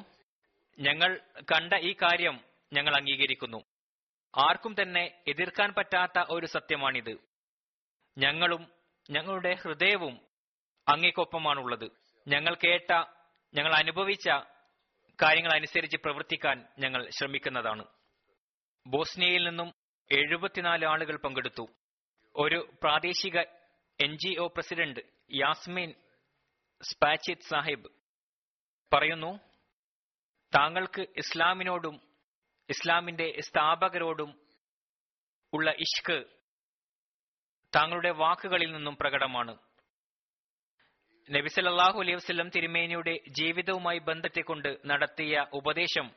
ഞങ്ങൾ കണ്ട ഈ കാര്യം ഞങ്ങൾ അംഗീകരിക്കുന്നു. ആർക്കും തന്നെ എതിർക്കാൻ പറ്റാത്ത ഒരു സത്യമാണിത്. ഞങ്ങളും ഞങ്ങളുടെ ഹൃദയവും അങ്ങേക്കൊപ്പമാണുള്ളത്. ഞങ്ങൾ കേട്ട, ഞങ്ങൾ അനുഭവിച്ച കാര്യങ്ങൾ അനുസരിച്ച് പ്രവർത്തിക്കാൻ ഞങ്ങൾ ശ്രമിക്കുന്നതാണ്. ബോസ്നിയയിൽ നിന്നും 74 ആളുകൾ പങ്കെടുത്തു. ഒരു പ്രാദേശിക NGO പ്രസിഡന്റ് യാസ്മിൻ സ്പാച്ചിത് സാഹിബ് പറയുന്നു, താങ്കൾക്ക് ഇസ്ലാമിനോടും ഇസ്ലാമിന്റെ സ്ഥാപകരോടും ഉള്ള ഇഷ്ക് താങ്കളുടെ വാക്കുകളിൽ നിന്നും പ്രകടമാണ്. നബി സല്ലല്ലാഹു അലൈഹി വസല്ലം തിരുമേനിയുടെ ജീവിതവുമായി ബന്ധത്തെക്കൊണ്ട് നടത്തിയ ഉപദേശം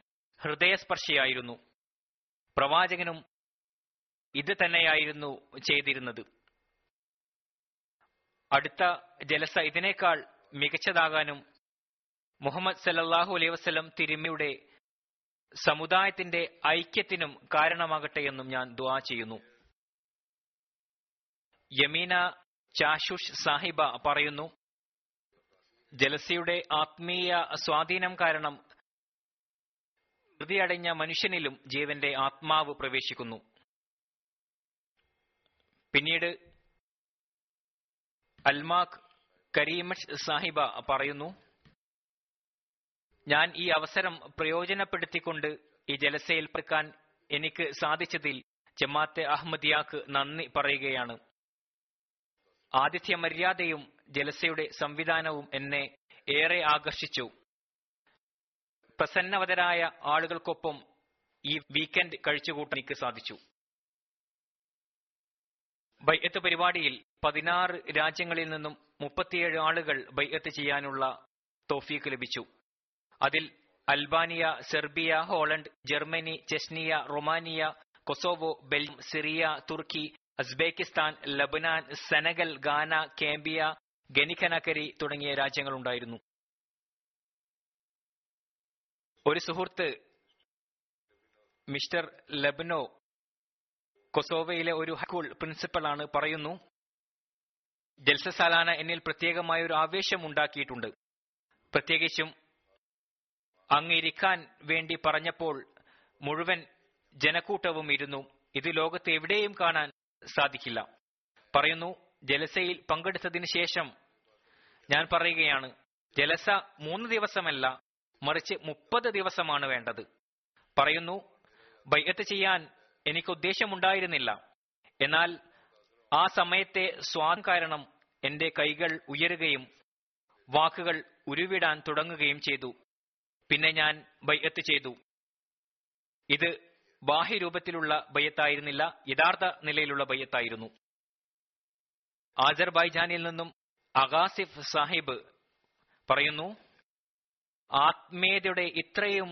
ഹൃദയസ്പർശിയായിരുന്നു. പ്രവാചകനും ഇത് തന്നെയായിരുന്നു ചെയ്തിരുന്നത്. അടുത്ത ജലസ ഇതിനേക്കാൾ മികച്ചതാകാനും മുഹമ്മദ് സല്ലല്ലാഹു അലൈഹി വസല്ലം തിരുമേനിയുടെ സമുദായത്തിന്റെ ഐക്യത്തിനും കാരണമാകട്ടെ എന്നും ഞാൻ ദുആ ചെയ്യുന്നു. യമീന ചാഷുഷ് സാഹിബ പറയുന്നു, ജലസയുടെ ആത്മീയ സ്വാധീനം കാരണം ഹൃദയടഞ്ഞ മനുഷ്യനിലും ജീവന്റെ ആത്മാവ് പ്രവേശിക്കുന്നു. പിന്നീട് അൽമാക് കരീമഷ് സാഹിബ പറയുന്നു, ഞാൻ ഈ അവസരം പ്രയോജനപ്പെടുത്തിക്കൊണ്ട് ഈ ജലസയിൽ പങ്കെടുക്കാൻ എനിക്ക് സാധിച്ചതിൽ ജമാഅത്തെ അഹമ്മദിയാക്ക് നന്ദി പറയുകയാണ്. ആതിഥ്യ മര്യാദയും ജലസയുടെ സംവിധാനവും എന്നെ ഏറെ ആകർഷിച്ചു. പ്രസന്നവതരായ ആളുകൾക്കൊപ്പം ഈ വീക്കെൻഡ് കഴിച്ചുകൂട്ടാൻ എനിക്ക് സാധിച്ചു. ബൈഅത്ത് പരിപാടിയിൽ 16 രാജ്യങ്ങളിൽ നിന്നും 37 ആളുകൾ ബൈഅത്ത് ചെയ്യാനുള്ള തൗഫീഖ് ലഭിച്ചു. അതിൽ Albania, Serbia, Holland, Germany, Chechnya, Romania, Kosovo, Belgium, Syria, തുർക്കി, Uzbekistan, Lebanon, Senegal, Ghana, Gambia, ഗനിഖനകരി തുടങ്ങിയ രാജ്യങ്ങളുണ്ടായിരുന്നു. ഒരു സുഹൃത്ത് മിസ്റ്റർ ലബ്നോ, കൊസോവയിലെ ഒരു ഹൈസ്കൂൾ പ്രിൻസിപ്പളാണ്, പറയുന്നു, ജൽസ സാലാന എന്നിൽ പ്രത്യേകമായ ഒരു ആവേശം ഉണ്ടാക്കിയിട്ടുണ്ട്. പ്രത്യേകിച്ചും അങ്ങിരിക്കാൻ വേണ്ടി പറഞ്ഞപ്പോൾ മുഴുവൻ ജനക്കൂട്ടവും ഇരുന്നു. ഇത് ലോകത്ത് എവിടെയും കാണാൻ സാധിക്കില്ല. പറയുന്നു, ജലസയിൽ പങ്കെടുത്തതിന് ശേഷം ഞാൻ പറയുകയാണ്, ജലസ 3 ദിവസമല്ല മറിച്ച് 30 ദിവസമാണ് വേണ്ടത്. പറയുന്നു, ബൈഅത്ത് ചെയ്യാൻ എനിക്ക് ഉദ്ദേശമുണ്ടായിരുന്നില്ല. എന്നാൽ ആ സമയത്തെ സ്വാധീനം കാരണം എന്റെ കൈകൾ ഉയരുകയും വാക്കുകൾ ഉരുവിടാൻ തുടങ്ങുകയും ചെയ്തു. പിന്നെ ഞാൻ ബൈഅത്ത് ചെയ്തു. ഇത് ബാഹ്യരൂപത്തിലുള്ള ബയ്യത്തായിരുന്നില്ല, യഥാർത്ഥ നിലയിലുള്ള ബയ്യത്തായിരുന്നു. ആസർബൈജാനിൽ നിന്നും അഗാസിഫ് സാഹിബ് പറയുന്നു, ആത്മീയതയുടെ ഇത്രയും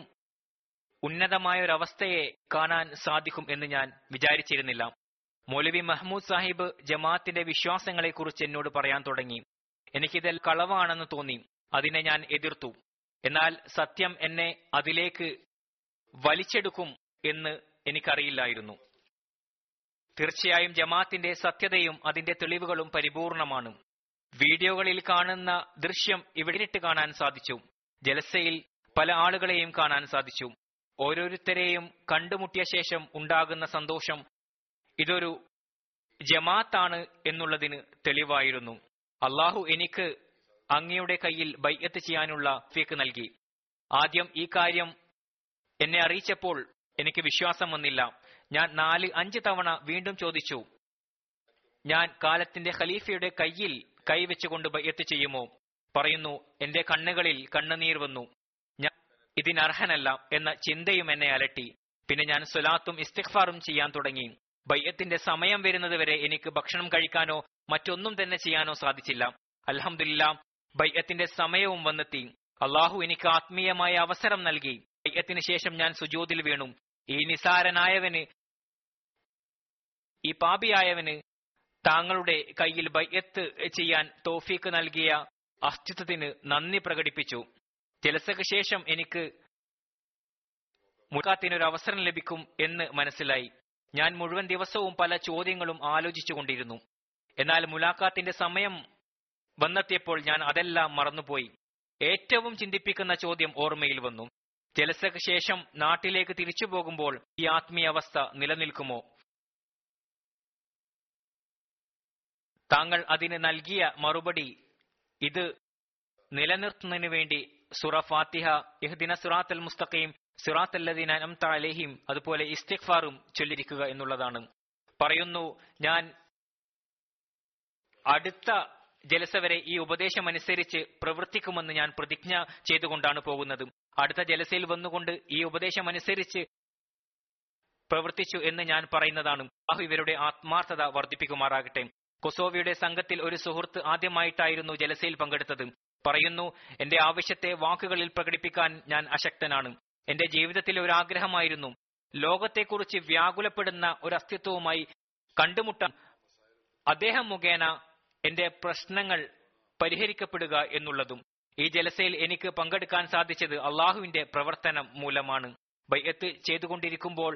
ഉന്നതമായ ഒരവസ്ഥയെ കാണാൻ സാധിക്കും എന്ന് ഞാൻ വിചാരിച്ചിരുന്നില്ല. മൗലവി മഹ്മൂദ് സാഹിബ് ജമാഅത്തിന്റെ വിശ്വാസങ്ങളെക്കുറിച്ച് എന്നോട് പറയാൻ തുടങ്ങി. എനിക്കിതിൽ കളവാണെന്ന് തോന്നി. അതിനെ ഞാൻ എതിർത്തു. എന്നാൽ സത്യം എന്നെ അതിലേക്ക് വലിച്ചെടുക്കും എന്ന് എനിക്കറിയില്ലായിരുന്നു. തീർച്ചയായും ജമാഅത്തിന്റെ സത്യതയും അതിന്റെ തെളിവുകളും പരിപൂർണമാണ്. വീഡിയോകളിൽ കാണുന്ന ദൃശ്യം ഇവിടെ ഇട്ട് കാണാൻ സാധിച്ചു. ജലസയിൽ പല ആളുകളെയും കാണാൻ സാധിച്ചു. ഓരോരുത്തരെയും കണ്ടുമുട്ടിയ ശേഷം ഉണ്ടാകുന്ന സന്തോഷം ഇതൊരു ജമാഅത്താണ് എന്നുള്ളതിന് തെളിവായിരുന്നു. അള്ളാഹു എനിക്ക് അങ്ങയുടെ കയ്യിൽ ബൈഅത്ത് ചെയ്യാനുള്ള തൗഫീഖ് നൽകി. ആദ്യം ഈ കാര്യം എന്നെ അറിയിച്ചപ്പോൾ എനിക്ക് വിശ്വാസം വന്നില്ല. ഞാൻ 4-5 തവണ വീണ്ടും ചോദിച്ചു, ഞാൻ കാലത്തിന്റെ ഖലീഫയുടെ കയ്യിൽ കൈവച്ചുകൊണ്ട് ബൈഅത്ത് ചെയ്യുമോ? പറയുന്നു, എന്റെ കണ്ണുകളിൽ കണ്ണുനീർ വന്നു. ഞാൻ ഇതിനർഹനല്ല എന്ന ചിന്തയും എന്നെ അലട്ടി. പിന്നെ ഞാൻ സ്വലാത്തും ഇസ്തിഗ്ഫാറും ചെയ്യാൻ തുടങ്ങി. ബൈഅത്തിന്റെ സമയം വരുന്നതുവരെ എനിക്ക് ഭക്ഷണം കഴിക്കാനോ മറ്റൊന്നും തന്നെ ചെയ്യാനോ സാധിച്ചില്ല. അൽഹംദുലില്ലാ, ബൈഅത്തിന്റെ സമയവും വന്നെത്തി. അള്ളാഹു എനിക്ക് ആത്മീയമായ അവസരം നൽകി. ബൈഅത്തിന് ശേഷം ഞാൻ സുജൂദിൽ വീണു. ഈ നിസാരനായവന്, ഈ പാപിയായവന് താങ്കളുടെ കയ്യിൽ ബൈഅത്ത് ചെയ്യാൻ തൗഫീഖ് നൽകിയ അസ്തിത്വത്തിന് നന്ദി പ്രകടിപ്പിച്ചു. ജലസയ്ക്ക് ശേഷം എനിക്ക് മുഖാത്തിനൊരു അവസരം ലഭിക്കും എന്ന് മനസ്സിലായി. ഞാൻ മുഴുവൻ ദിവസവും പല ചോദ്യങ്ങളും ആലോചിച്ചുകൊണ്ടിരുന്നു. എന്നാൽ മുലാഖാത്തിന്റെ സമയം വന്നെത്തിയപ്പോൾ ഞാൻ അതെല്ലാം മറന്നുപോയി. ഏറ്റവും ചിന്തിപ്പിക്കുന്ന ചോദ്യം ഓർമ്മയിൽ വന്നു. ജലസയ്ക്ക് ശേഷം നാട്ടിലേക്ക് തിരിച്ചു പോകുമ്പോൾ ഈ ആത്മീയാവസ്ഥ നിലനിൽക്കുമോ? താങ്കൾ അതിന് നൽകിയ മറുപടി, ഇത് നിലനിർത്തുന്നതിന് വേണ്ടി സൂറ ഫാത്തിഹ, ഇഹ്ദിന സിറാത്തൽ മുസ്തഖീം, സിറാത്തൽ ലദീന അൻഅംത അലൈഹിം, അതുപോലെ ഇസ്തിഗ്ഫാറും ചൊല്ലിരിക്കുക എന്നുള്ളതാണ്. പറയുന്നു, ഞാൻ അടുത്ത ജലസ വരെ ഈ ഉപദേശമനുസരിച്ച് പ്രവർത്തിക്കുമെന്ന് ഞാൻ പ്രതിജ്ഞ ചെയ്തുകൊണ്ടാണ് പോകുന്നത്. അടുത്ത ജലസയിൽ വന്നുകൊണ്ട് ഈ ഉപദേശമനുസരിച്ച് പ്രവർത്തിച്ചു എന്ന് ഞാൻ പറയുന്നതാണ്. അഹു ഇവരുടെ ആത്മാർത്ഥത വർദ്ധിപ്പിക്കുമാറാകട്ടെ. കൊസോവിയുടെ സംഘത്തിൽ ഒരു സുഹൃത്ത് ആദ്യമായിട്ടായിരുന്നു ജലസയിൽ പങ്കെടുത്തത്. പറയുന്നു, എന്റെ ആവശ്യത്തെ വാക്കുകളിൽ പ്രകടിപ്പിക്കാൻ ഞാൻ അശക്തനാണ്. എന്റെ ജീവിതത്തിലെ ഒരാഗ്രഹമായിരുന്നു ലോകത്തെക്കുറിച്ച് വ്യാകുലപ്പെടുന്ന ഒരു അസ്തിത്വവുമായി കണ്ടുമുട്ടാൻ അദ്ദേഹം മുഖേന എന്റെ പ്രശ്നങ്ങൾ പരിഹരിക്കപ്പെടുക എന്നുള്ളതും. ഈ ജലസയിൽ എനിക്ക് പങ്കെടുക്കാൻ സാധിച്ചത് അള്ളാഹുവിന്റെ പ്രവർത്തനം മൂലമാണ്. ബൈഅത്ത് ചെയ്തുകൊണ്ടിരിക്കുമ്പോൾ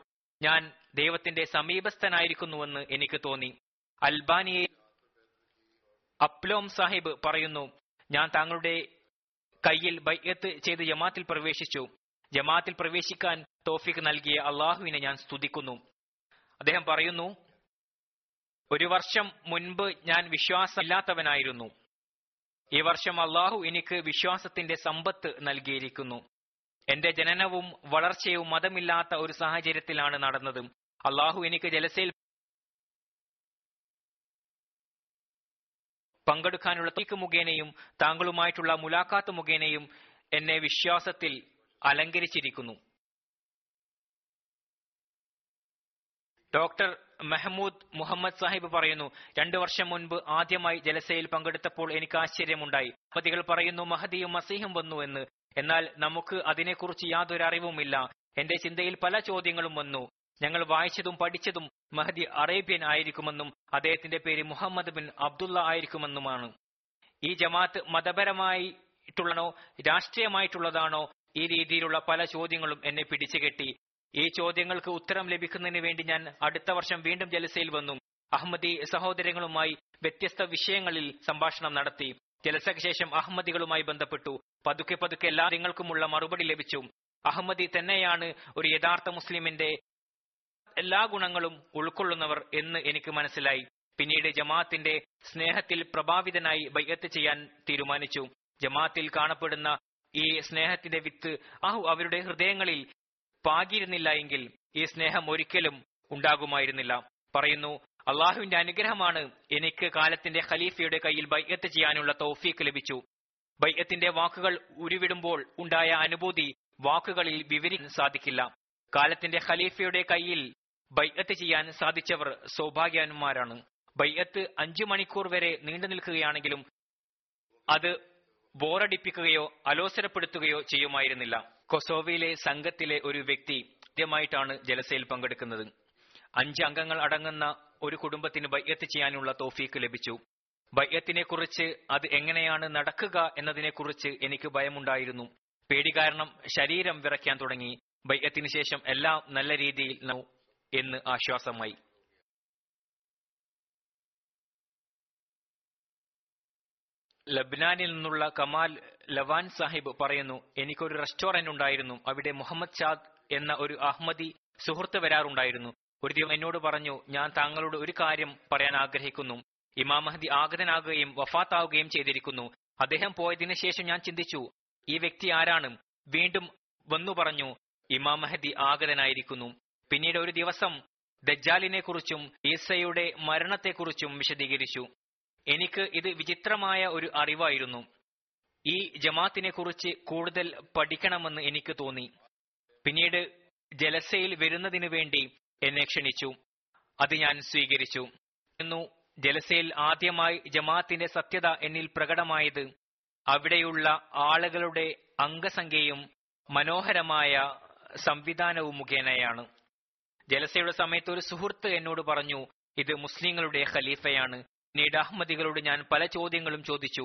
ഞാൻ ദൈവത്തിന്റെ സമീപസ്ഥനായിരിക്കുന്നുവെന്ന് എനിക്ക് തോന്നി. അൽബാനിയെ അപ്ലോം സാഹിബ് പറയുന്നു, ഞാൻ താങ്കളുടെ കയ്യിൽ ബൈഅത്ത് ചെയ്ത് ജമാത്തിൽ പ്രവേശിച്ചു. ജമാത്തിൽ പ്രവേശിക്കാൻ തൗഫീഖ് നൽകിയ അള്ളാഹുവിനെ ഞാൻ സ്തുതിക്കുന്നു. അദ്ദേഹം പറയുന്നു, 1 വർഷം മുൻപ് ഞാൻ വിശ്വാസമില്ലാത്തവനായിരുന്നു. ഈ വർഷം അള്ളാഹു എനിക്ക് വിശ്വാസത്തിന്റെ സമ്പത്ത് നൽകിയിരിക്കുന്നു. എന്റെ ജനനവും വളർച്ചയും മതമില്ലാത്ത ഒരു സാഹചര്യത്തിലാണ് നടന്നത്. അള്ളാഹു എനിക്ക് ജലസയിൽ പങ്കെടുക്കാനുള്ള തൗഫീഖ് മുഖേനയും താങ്കളുമായിട്ടുള്ള മുലാഖാത്ത് മുഖേനയും എന്നെ വിശ്വാസത്തിൽ അലങ്കരിച്ചിരിക്കുന്നു. ഡോക്ടർ മെഹ്മൂദ് മുഹമ്മദ് സാഹിബ് പറയുന്നു, 2 വർഷം മുൻപ് ആദ്യമായി ജലസയിൽ പങ്കെടുത്തപ്പോൾ എനിക്ക് ആശ്ചര്യമുണ്ടായി. മഹദികൾ പറയുന്നു മഹദിയും മസീഹും വന്നു എന്ന്. എന്നാൽ നമുക്ക് അതിനെക്കുറിച്ച് യാതൊരു അറിവുമില്ല. എന്റെ ചിന്തയിൽ പല ചോദ്യങ്ങളും വന്നു. ഞങ്ങൾ വായിച്ചതും പഠിച്ചതും മഹദി അറേബ്യൻ ആയിരിക്കുമെന്നും അദ്ദേഹത്തിന്റെ പേര് മുഹമ്മദ് ബിൻ അബ്ദുള്ള ആയിരിക്കുമെന്നുമാണ്. ഈ ജമാഅത്ത് മതപരമായിട്ടുള്ളതാണോ രാഷ്ട്രീയമായിട്ടുള്ളതാണോ? ഈ രീതിയിലുള്ള പല ചോദ്യങ്ങളും എന്നെ പിടിച്ചുകെട്ടി. ഈ ചോദ്യങ്ങൾക്ക് ഉത്തരം ലഭിക്കുന്നതിന് വേണ്ടി ഞാൻ അടുത്ത വർഷം വീണ്ടും ജലസയിൽ വന്നു. അഹമ്മദി സഹോദരങ്ങളുമായി വ്യത്യസ്ത വിഷയങ്ങളിൽ സംഭാഷണം നടത്തി. ജലസയ്ക്ക് ശേഷം അഹമ്മദികളുമായി ബന്ധപ്പെട്ടു. പതുക്കെ പതുക്കെ എല്ലാ നിങ്ങൾക്കുമുള്ള മറുപടി ലഭിച്ചു. അഹമ്മദി തന്നെയാണ് ഒരു യഥാർത്ഥ മുസ്ലിമിന്റെ എല്ലാ ഗുണങ്ങളും ഉൾക്കൊള്ളുന്നവർ എന്ന് എനിക്ക് മനസ്സിലായി. പിന്നീട് ജമാഅത്തിന്റെ സ്നേഹത്തിൽ പ്രഭാവിതനായി ബൈഅത്ത് ചെയ്യാൻ തീരുമാനിച്ചു. ജമാഅത്തിൽ കാണപ്പെടുന്ന ഈ സ്നേഹത്തിന്റെ വിത്ത് അവരുടെ ഹൃദയങ്ങളിൽ പാകിയിരുന്നില്ല എങ്കിൽ ഈ സ്നേഹം ഒരിക്കലും ഉണ്ടാകുമായിരുന്നില്ല. പറയുന്നു, അള്ളാഹുവിന്റെ അനുഗ്രഹമാണ് എനിക്ക് കാലത്തിന്റെ ഖലീഫയുടെ കയ്യിൽ ബൈഅത്ത് ചെയ്യാനുള്ള തൗഫീഖ് ലഭിച്ചു. ബൈഅത്തിന്റെ വാക്കുകൾ ഉരുവിടുമ്പോൾ ഉണ്ടായ അനുഭൂതി വാക്കുകളിൽ വിവരിക്കാൻ സാധിക്കില്ല. കാലത്തിന്റെ ഖലീഫയുടെ കയ്യിൽ ബൈഅത്ത് ചെയ്യാൻ സാധിച്ചവർ സൗഭാഗ്യവാന്മാരാണ്. ബൈഅത്ത് 5 മണിക്കൂർ വരെ നീണ്ടു നിൽക്കുകയാണെങ്കിലും അത് ബോറടിപ്പിക്കുകയോ അലോസരപ്പെടുത്തുകയോ ചെയ്യുമായിരുന്നില്ല. കൊസോവയിലെ സംഘത്തിലെ ഒരു വ്യക്തി ആദ്യമായിട്ടാണ് ജലസയിൽ പങ്കെടുക്കുന്നത്. 5 അംഗങ്ങൾ അടങ്ങുന്ന ഒരു കുടുംബത്തിന് ബൈഅത്ത് ചെയ്യാനുള്ള തൗഫീഖ് ലഭിച്ചു. ബൈഅത്തിനെ കുറിച്ച് അത് എങ്ങനെയാണ് നടക്കുക എന്നതിനെക്കുറിച്ച് എനിക്ക് ഭയമുണ്ടായിരുന്നു. പേടി കാരണം ശരീരം വിറയ്ക്കാൻ തുടങ്ങി. ബൈഅത്തിന് ശേഷം എല്ലാം നല്ല രീതിയിൽ എന്ന് ആശ്വാസമായി. ലബ്നാനിൽ നിന്നുള്ള കമാൽ ലവാൻ സാഹിബ് പറയുന്നു, എനിക്കൊരു റെസ്റ്റോറന്റ് ഉണ്ടായിരുന്നു. അവിടെ മുഹമ്മദ് ഷാദ് എന്ന ഒരു അഹമ്മദി സുഹൃത്ത് വരാറുണ്ടായിരുന്നു. ഒരു ദിവസം എന്നോട് പറഞ്ഞു, ഞാൻ താങ്കളോട് ഒരു കാര്യം പറയാൻ ആഗ്രഹിക്കുന്നു. ഇമാം മഹദി ആഗതനാകുകയും വഫാത്താവുകയും ചെയ്തിരിക്കുന്നു. അദ്ദേഹം പോയതിനു ശേഷം ഞാൻ ചിന്തിച്ചു, ഈ വ്യക്തി ആരാണ്? വീണ്ടും വന്നു പറഞ്ഞു, ഇമാം മഹദി ആഗതനായിരിക്കുന്നു. പിന്നീട് ഒരു ദിവസം ദജ്ജാലിനെ കുറിച്ചും ഈസയുടെ മരണത്തെക്കുറിച്ചും വിശദീകരിച്ചു. എനിക്ക് ഇത് വിചിത്രമായ ഒരു അറിവായിരുന്നു. ഈ ജമാഅത്തിനെ കുറിച്ച് കൂടുതൽ പഠിക്കണമെന്ന് എനിക്ക് തോന്നി. പിന്നീട് ജലസയിൽ വരുന്നതിനു വേണ്ടി എന്നെ ക്ഷണിച്ചു. അത് ഞാൻ സ്വീകരിച്ചു. ജലസയിൽ ആദ്യമായി ജമാഅത്തിന്റെ സത്യത എന്നിൽ പ്രകടമായത് അവിടെയുള്ള ആളുകളുടെ അംഗസംഖ്യയും മനോഹരമായ സംവിധാനവും മുഖേനയാണ്. ജലസയുടെ സമയത്ത് ഒരു സുഹൃത്ത് എന്നോട് പറഞ്ഞു, ഇത് മുസ്ലിങ്ങളുടെ ഖലീഫയാണ്. പിന്നീട് അഹമ്മദികളോട് ഞാൻ പല ചോദ്യങ്ങളും ചോദിച്ചു.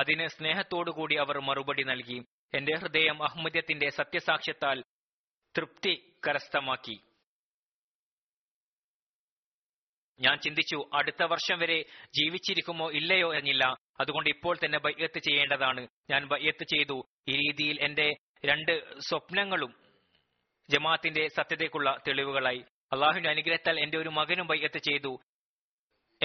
അതിന് സ്നേഹത്തോടുകൂടി അവർ മറുപടി നൽകി. എന്റെ ഹൃദയം അഹമ്മദിയത്തിന്റെ സത്യസാക്ഷ്യത്താൽ തൃപ്തി കരസ്ഥമാക്കി. ഞാൻ ചിന്തിച്ചു, അടുത്ത വർഷം വരെ ജീവിച്ചിരിക്കുമോ ഇല്ലയോ എന്നില്ല. അതുകൊണ്ട് ഇപ്പോൾ തന്നെ ബൈഅത്ത് ചെയ്യേണ്ടതാണ്. ഞാൻ ബൈഅത്ത് ചെയ്തു. ഈ രീതിയിൽ എന്റെ 2 സ്വപ്നങ്ങളും ജമാഅത്തിന്റെ സത്യതയ്ക്കുള്ള തെളിവുകളായി. അള്ളാഹുവിന്റെ അനുഗ്രഹത്താൽ എന്റെ ഒരു മകനും ബൈഅത്ത് ചെയ്തു.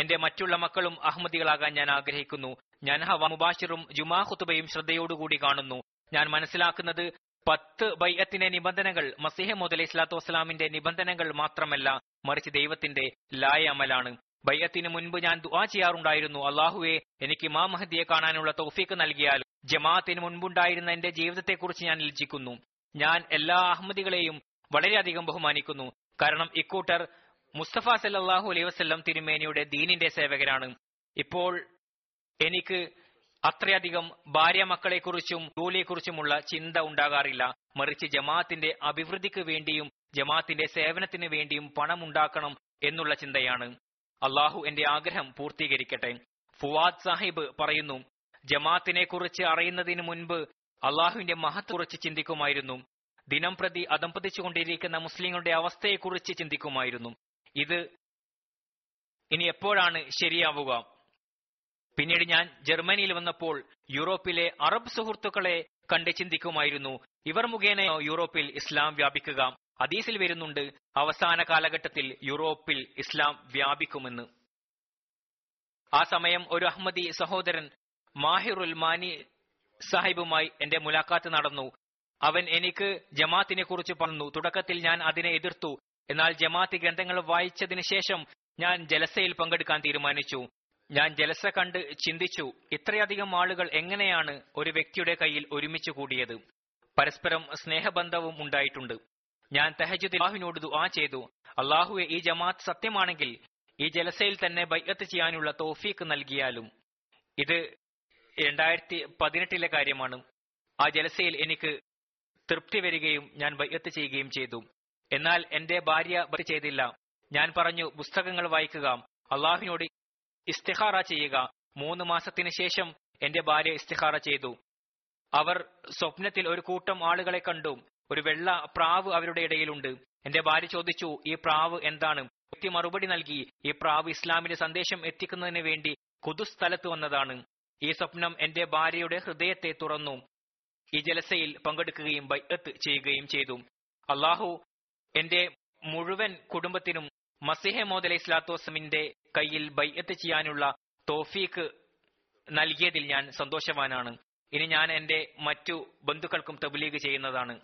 എന്റെ മറ്റുള്ള മക്കളും അഹമ്മദികളാകാൻ ഞാൻ ആഗ്രഹിക്കുന്നു. ഞാൻ ഹവാ മുബാഷിറും ജുമാ ഖുതുബയും ശ്രദ്ധയോടുകൂടി കാണുന്നു. ഞാൻ മനസ്സിലാക്കുന്നത് 10 ബൈഅത്തിന്റെ നിബന്ധനകൾ മസീഹ് മൗഊദ് അലൈഹിസ്സലാത്തു വസ്സലാമിന്റെ നിബന്ധനകൾ മാത്രമല്ല, മറിച്ച് ദൈവത്തിന്റെ ലായ അമലാണ്. ബൈഅത്തിന് മുൻപ് ഞാൻ ദുആ ചെയ്യാറുണ്ടായിരുന്നു, അല്ലാഹുവേ എനിക്ക് ഇമാം മഹ്ദിയെ കാണാനുള്ള തൗഫീഖ് നൽകിയാലും. ജമാഅത്തിന് മുൻപുണ്ടായിരുന്ന എന്റെ ജീവിതത്തെക്കുറിച്ച് ഞാൻ ലജ്ജിക്കുന്നു. ഞാൻ എല്ലാ അഹമ്മദികളെയും വളരെയധികം ബഹുമാനിക്കുന്നു, കാരണം ഇക്കൂട്ടർ മുസ്തഫ സല്ലല്ലാഹു അലൈഹി വസല്ലം തിരുമേനിയുടെ ദീനിന്റെ സേവകരാണ്. ഇപ്പോൾ എനിക്ക് അത്രയധികം ഭാര്യ മക്കളെക്കുറിച്ചും ജോലിയെക്കുറിച്ചുമുള്ള ചിന്ത ഉണ്ടാകാറില്ല, മറിച്ച് ജമാഅത്തിന്റെ അഭിവൃദ്ധിക്ക് വേണ്ടിയും ജമാഅത്തിന്റെ സേവനത്തിന് വേണ്ടിയും പണമുണ്ടാക്കണം എന്നുള്ള ചിന്തയാണ്. അള്ളാഹു എന്റെ ആഗ്രഹം പൂർത്തീകരിക്കട്ടെ. ഫുവാദ് സാഹിബ് പറയുന്നു, ജമാഅത്തിനെ കുറിച്ച് അറിയുന്നതിന് മുൻപ് അള്ളാഹുവിന്റെ മഹത്വത്തെക്കുറിച്ച് ചിന്തിക്കുമായിരുന്നു. ദിനം പ്രതി അധംപതിച്ചുകൊണ്ടിരിക്കുന്ന മുസ്ലിങ്ങളുടെ അവസ്ഥയെക്കുറിച്ച് ചിന്തിക്കുമായിരുന്നു. ഇത് ഇനി എപ്പോഴാണ് ശരിയാവുക? പിന്നീട് ഞാൻ ജർമ്മനിയിൽ വന്നപ്പോൾ യൂറോപ്പിലെ അറബ് സുഹൃത്തുക്കളെ കണ്ട് ചിന്തിക്കുമായിരുന്നു, ഇവർ മുഖേന യൂറോപ്പിൽ ഇസ്ലാം വ്യാപിക്കുക. ഹദീസിൽ വരുന്നുണ്ട്, അവസാന കാലഘട്ടത്തിൽ യൂറോപ്പിൽ ഇസ്ലാം വ്യാപിക്കുമെന്ന്. ആ സമയം ഒരു അഹമ്മദി സഹോദരൻ മാഹിറുൽ മാനി സാഹിബുമായി എന്റെ മുലാഖാത്ത് നടന്നു. അവൻ എനിക്ക് ജമാഅത്തിനെ കുറിച്ച് പറഞ്ഞു. തുടക്കത്തിൽ ഞാൻ അതിനെ എതിർത്തു, എന്നാൽ ജമാഅത്ത് ഗ്രന്ഥങ്ങൾ വായിച്ചതിന് ശേഷം ഞാൻ ജലസയിൽ പങ്കെടുക്കാൻ തീരുമാനിച്ചു. ഞാൻ ജലസ കണ്ട് ചിന്തിച്ചു, ഇത്രയധികം ആളുകൾ എങ്ങനെയാണ് ഒരു വ്യക്തിയുടെ കയ്യിൽ ഒരുമിച്ച് കൂടിയത്? പരസ്പരം സ്നേഹബന്ധവും ഉണ്ടായിട്ടുണ്ട്. ഞാൻ തഹജ്ജുദ് അല്ലാഹുവിനോട് ദുആ ചെയ്തു, അല്ലാഹുവേ ഈ ജമാഅത്ത് സത്യമാണെങ്കിൽ ഈ ജലസയിൽ തന്നെ ബൈഅത്ത് ചെയ്യാനുള്ള തൗഫീഖ് നൽകിയാലും. ഇത് 2018 കാര്യമാണ്. ആ ജലസയിൽ എനിക്ക് തൃപ്തി വരികയും ഞാൻ ബൈഅത്ത് ചെയ്യുകയും ചെയ്തു. എന്നാൽ എന്റെ ഭാര്യ ബൈഅത്ത് ചെയ്തില്ല. ഞാൻ പറഞ്ഞു, പുസ്തകങ്ങൾ വായിക്കുക, അള്ളാഹുവിനോട് ഇസ്തിഖാറ ചെയ്യുക. 3 മാസത്തിന് ശേഷം എന്റെ ഭാര്യ ഇസ്തിഖാറ ചെയ്തു. അവർ സ്വപ്നത്തിൽ ഒരു കൂട്ടം ആളുകളെ കണ്ടു. ഒരു വെള്ള പ്രാവ് അവരുടെ ഇടയിലുണ്ട്. എന്റെ ഭാര്യ ചോദിച്ചു, ഈ പ്രാവ് എന്താണ്? വ്യക്തി മറുപടി നൽകി, ഈ പ്രാവ് ഇസ്ലാമിന്റെ സന്ദേശം എത്തിക്കുന്നതിന് വേണ്ടി ഖുദ്സ് സ്ഥലത്ത് വന്നതാണ്. ഈ സ്വപ്നം എന്റെ ഭാര്യയുടെ ഹൃദയത്തെ തുറന്നു. ഈ ജലസയിൽ പങ്കെടുക്കുകയും ബൈഅത്ത് ചെയ്യുകയും ചെയ്തു. അള്ളാഹു എന്റെ മുഴുവൻ കുടുംബത്തിനും മസീഹ് മൗഊദ് അലൈഹി സ്വലാത്തു വസ്സലാമിന്റെ കയ്യിൽ ബൈഅത്ത് ചെയ്യാനുള്ള തൗഫീഖ് നൽകിയതിൽ ഞാൻ സന്തോഷവാനാണ്. ഇനി ഞാൻ എന്റെ മറ്റു ബന്ധുക്കൾക്കും തബ്ലീഗ് ചെയ്യുന്നതാണ്.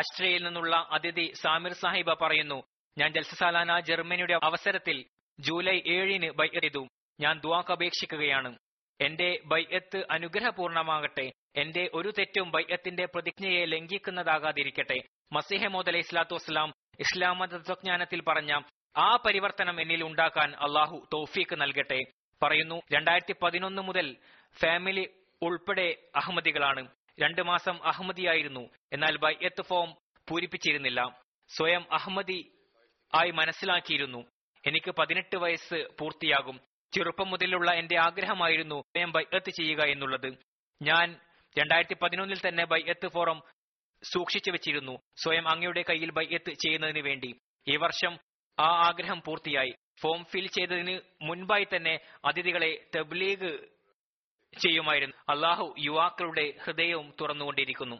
ആസ്ട്രിയയിൽ നിന്നുള്ള അതിഥി സാമിർ സാഹിബ പറയുന്നു, ഞാൻ ജൽസസാലാന ജർമ്മനിയുടെ അവസരത്തിൽ ജൂലൈ 7 ബൈഅത്ത് ചെയ്തു. ഞാൻ ദുആക്ക് അപേക്ഷിക്കുകയാണ്, എന്റെ ബൈഅത്ത് അനുഗ്രഹപൂർണമാകട്ടെ. എന്റെ ഒരു തെറ്റും ബൈഅത്തിന്റെ പ്രതിജ്ഞയെ ലംഘിക്കുന്നതാകാതിരിക്കട്ടെ. മസീഹ് മൗഊദ് അലൈഹി സ്വലാത്തു വസ്സലാം ഇസ്ലാമ തത്വജ്ഞാനത്തിൽ പറഞ്ഞ ആ പരിവർത്തനം എന്നിൽ ഉണ്ടാക്കാൻ അള്ളാഹു തൗഫീഖ് നൽകട്ടെ. പറയുന്നു, 2011 മുതൽ ഫാമിലി ഉൾപ്പെടെ അഹമ്മദികളാണ്. 2 മാസം അഹമ്മദിയായിരുന്നു, എന്നാൽ ബൈഅത്ത് ഫോം പൂരിപ്പിച്ചിരുന്നില്ല. സ്വയം അഹമ്മദി ആയി മനസ്സിലാക്കിയിരുന്നു. എനിക്ക് 18 വയസ്സ് പൂർത്തിയാകും. ചെറുപ്പം മുതലുള്ള എന്റെ ആഗ്രഹമായിരുന്നു സ്വയം ബൈഅത്ത് ചെയ്യുക എന്നുള്ളത്. ഞാൻ 2011 തന്നെ ബൈഅത്ത് ഫോറം സൂക്ഷിച്ചു വെച്ചിരുന്നു, സ്വയം അങ്ങയുടെ കയ്യിൽ ബൈഅത്ത് ചെയ്യുന്നതിന് വേണ്ടി. ഈ വർഷം ആ ആഗ്രഹം പൂർത്തിയായി. ഫോം ഫിൽ ചെയ്തതിന് മുൻപായി തന്നെ അതിഥികളെ തബ്ലീഗ് ചെയ്യുമായിരുന്നു. അള്ളാഹു യുവാക്കളുടെ ഹൃദയവും തുറന്നുകൊണ്ടിരിക്കുന്നു.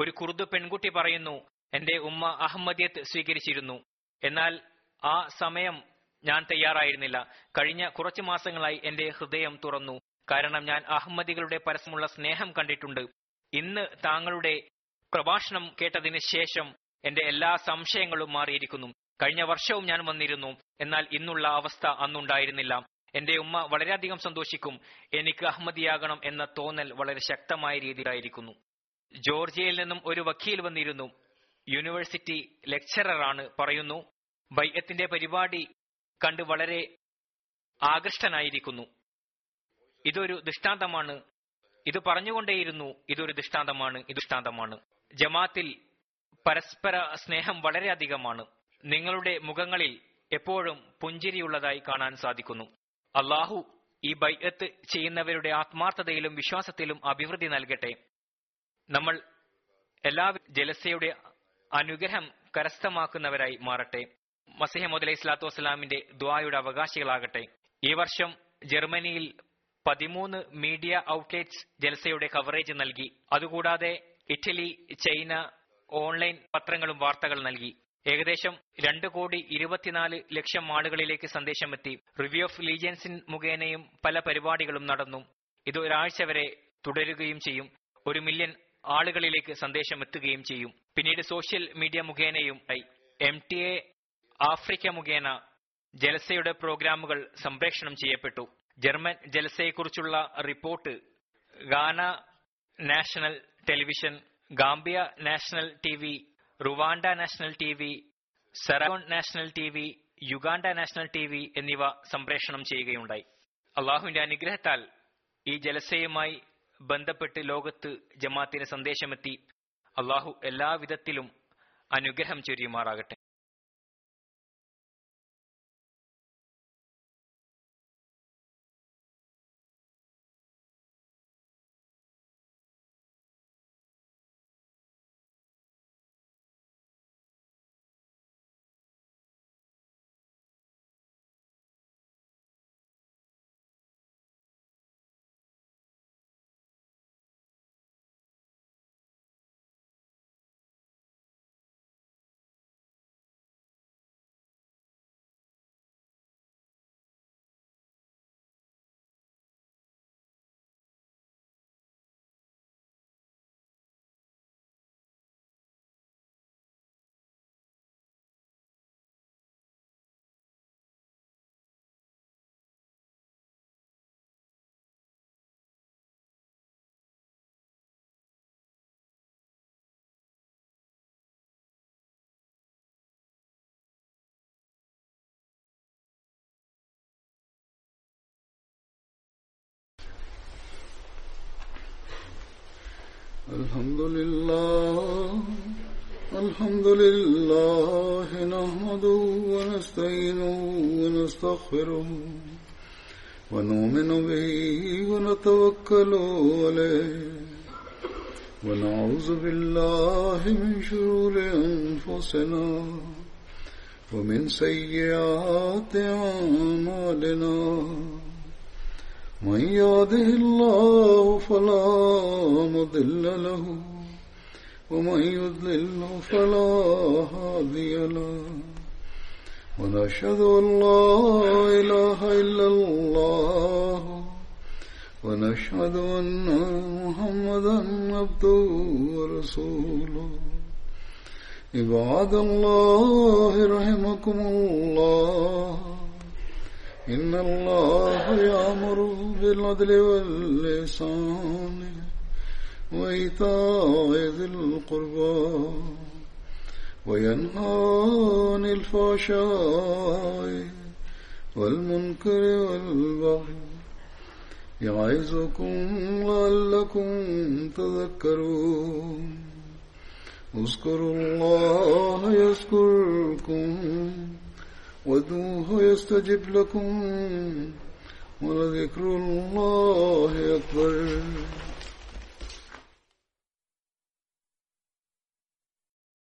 ഒരു കുർദു പെൺകുട്ടി പറയുന്നു, എന്റെ ഉമ്മ അഹമ്മദിയത്ത് സ്വീകരിച്ചിരുന്നു, എന്നാൽ ആ സമയം ഞാൻ തയ്യാറായിരുന്നില്ല. കഴിഞ്ഞ കുറച്ചു മാസങ്ങളായി എന്റെ ഹൃദയം തുറന്നു, കാരണം ഞാൻ അഹമ്മദികളുടെ പരസ്പരമുള്ള സ്നേഹം കണ്ടിട്ടുണ്ട്. ഇന്ന് താങ്കളുടെ പ്രഭാഷണം കേട്ടതിന് ശേഷം എന്റെ എല്ലാ സംശയങ്ങളും മാറിയിരിക്കുന്നു. കഴിഞ്ഞ വർഷവും ഞാൻ വന്നിരുന്നു, എന്നാൽ ഇന്നുള്ള അവസ്ഥ അന്നുണ്ടായിരുന്നില്ല. എന്റെ ഉമ്മ വളരെയധികം സന്തോഷിക്കും. എനിക്ക് അഹമ്മദിയാകണം എന്ന തോന്നൽ വളരെ ശക്തമായ രീതിയിലായിരിക്കുന്നു. ജോർജിയയിൽ നിന്നും ഒരു വക്കീൽ വന്നിരുന്നു, യൂണിവേഴ്സിറ്റി ലെക്ചററാണ്. പറയുന്നു, ബൈഅത്തിന്റെ പരിപാടി കണ്ട് വളരെ ആകൃഷ്ടനായിരിക്കുന്നു. ഇതൊരു ദൃഷ്ടാന്തമാണ്. ഇത് പറഞ്ഞുകൊണ്ടേയിരുന്നു, ഇതൊരു ദൃഷ്ടാന്തമാണ്. ജമാഅത്തിൽ പരസ്പര സ്നേഹം വളരെയധികമാണ്. നിങ്ങളുടെ മുഖങ്ങളിൽ എപ്പോഴും പുഞ്ചിരിയുള്ളതായി കാണാൻ സാധിക്കുന്നു. അള്ളാഹു ഈ ബൈഅത്ത് ചെയ്യുന്നവരുടെ ആത്മാർത്ഥതയിലും വിശ്വാസത്തിലും അഭിവൃദ്ധി നൽകട്ടെ. നമ്മൾ എല്ലാ ജലസയുടെ അനുഗ്രഹം കരസ്ഥമാക്കുന്നവരായി മാറട്ടെ. മസീഹ് മൗഊദ് അലൈഹി സ്വലാത്തു വസ്സലാമിന്റെ ദുആയുടെ അവകാശികളാകട്ടെ. ഈ വർഷം ജർമ്മനിയിൽ 13 മീഡിയ ഔട്ട്ലെറ്റ്സ് ജൽസയുടെ കവറേജ് നൽകി. അതുകൂടാതെ ഇറ്റലി, ചൈന ഓൺലൈൻ പത്രങ്ങളും വാർത്തകൾ നൽകി. ഏകദേശം 2,24,00,000 ആളുകളിലേക്ക് സന്ദേശമെത്തി. റിവ്യൂ ഓഫ് ലീജൻസിൻ മുഖേനയും പല പരിപാടികളും നടന്നു. ഇത് ഒരാഴ്ച വരെ തുടരുകയും ചെയ്യും. 1 മില്യൺ ആളുകളിലേക്ക് സന്ദേശം എത്തുകയും ചെയ്യും. പിന്നീട് സോഷ്യൽ മീഡിയ മുഖേനയും MTA ആഫ്രിക്ക മുഖേന ജലസയുടെ പ്രോഗ്രാമുകൾ സംപ്രേഷണം ചെയ്യപ്പെട്ടു. ജർമ്മൻ ജലസയെക്കുറിച്ചുള്ള report Ghana national television, Gambia national T V, Rwanda national T V, സറോൺ national T V, Uganda national T V എന്നിവ സംപ്രേഷണം ചെയ്യുകയുണ്ടായി. അള്ളാഹുവിന്റെ അനുഗ്രഹത്താൽ ഈ ജലസയുമായി ബന്ധപ്പെട്ട് ലോകത്ത് ജമാഅത്തിന് സന്ദേശമെത്തി. അള്ളാഹു എല്ലാവിധത്തിലും അനുഗ്രഹം ചൊരിയുമാറാകട്ടെ. الحمد لله نحمده ونستعينه ونستغفره ونؤمن به ونتوكل عليه ونعوذ بالله من شرور أنفسنا ومن سيئات أعمالنا من يهده الله فلا مضل له ومن يضلل فلا هادي له ونشهد أن لا إله إلا الله ونشهد أن محمدا عبده ورسوله عباد الله رحمكم الله إن الله يأمر بالعدل والإحسان وإيتاء ذي القربى وينهى عن الفحشاء والمنكر والبغي يعظكم لعلكم تذكرون اذكروا الله يذكركم وادعوه يستجب لكم ولذكر الله أكبر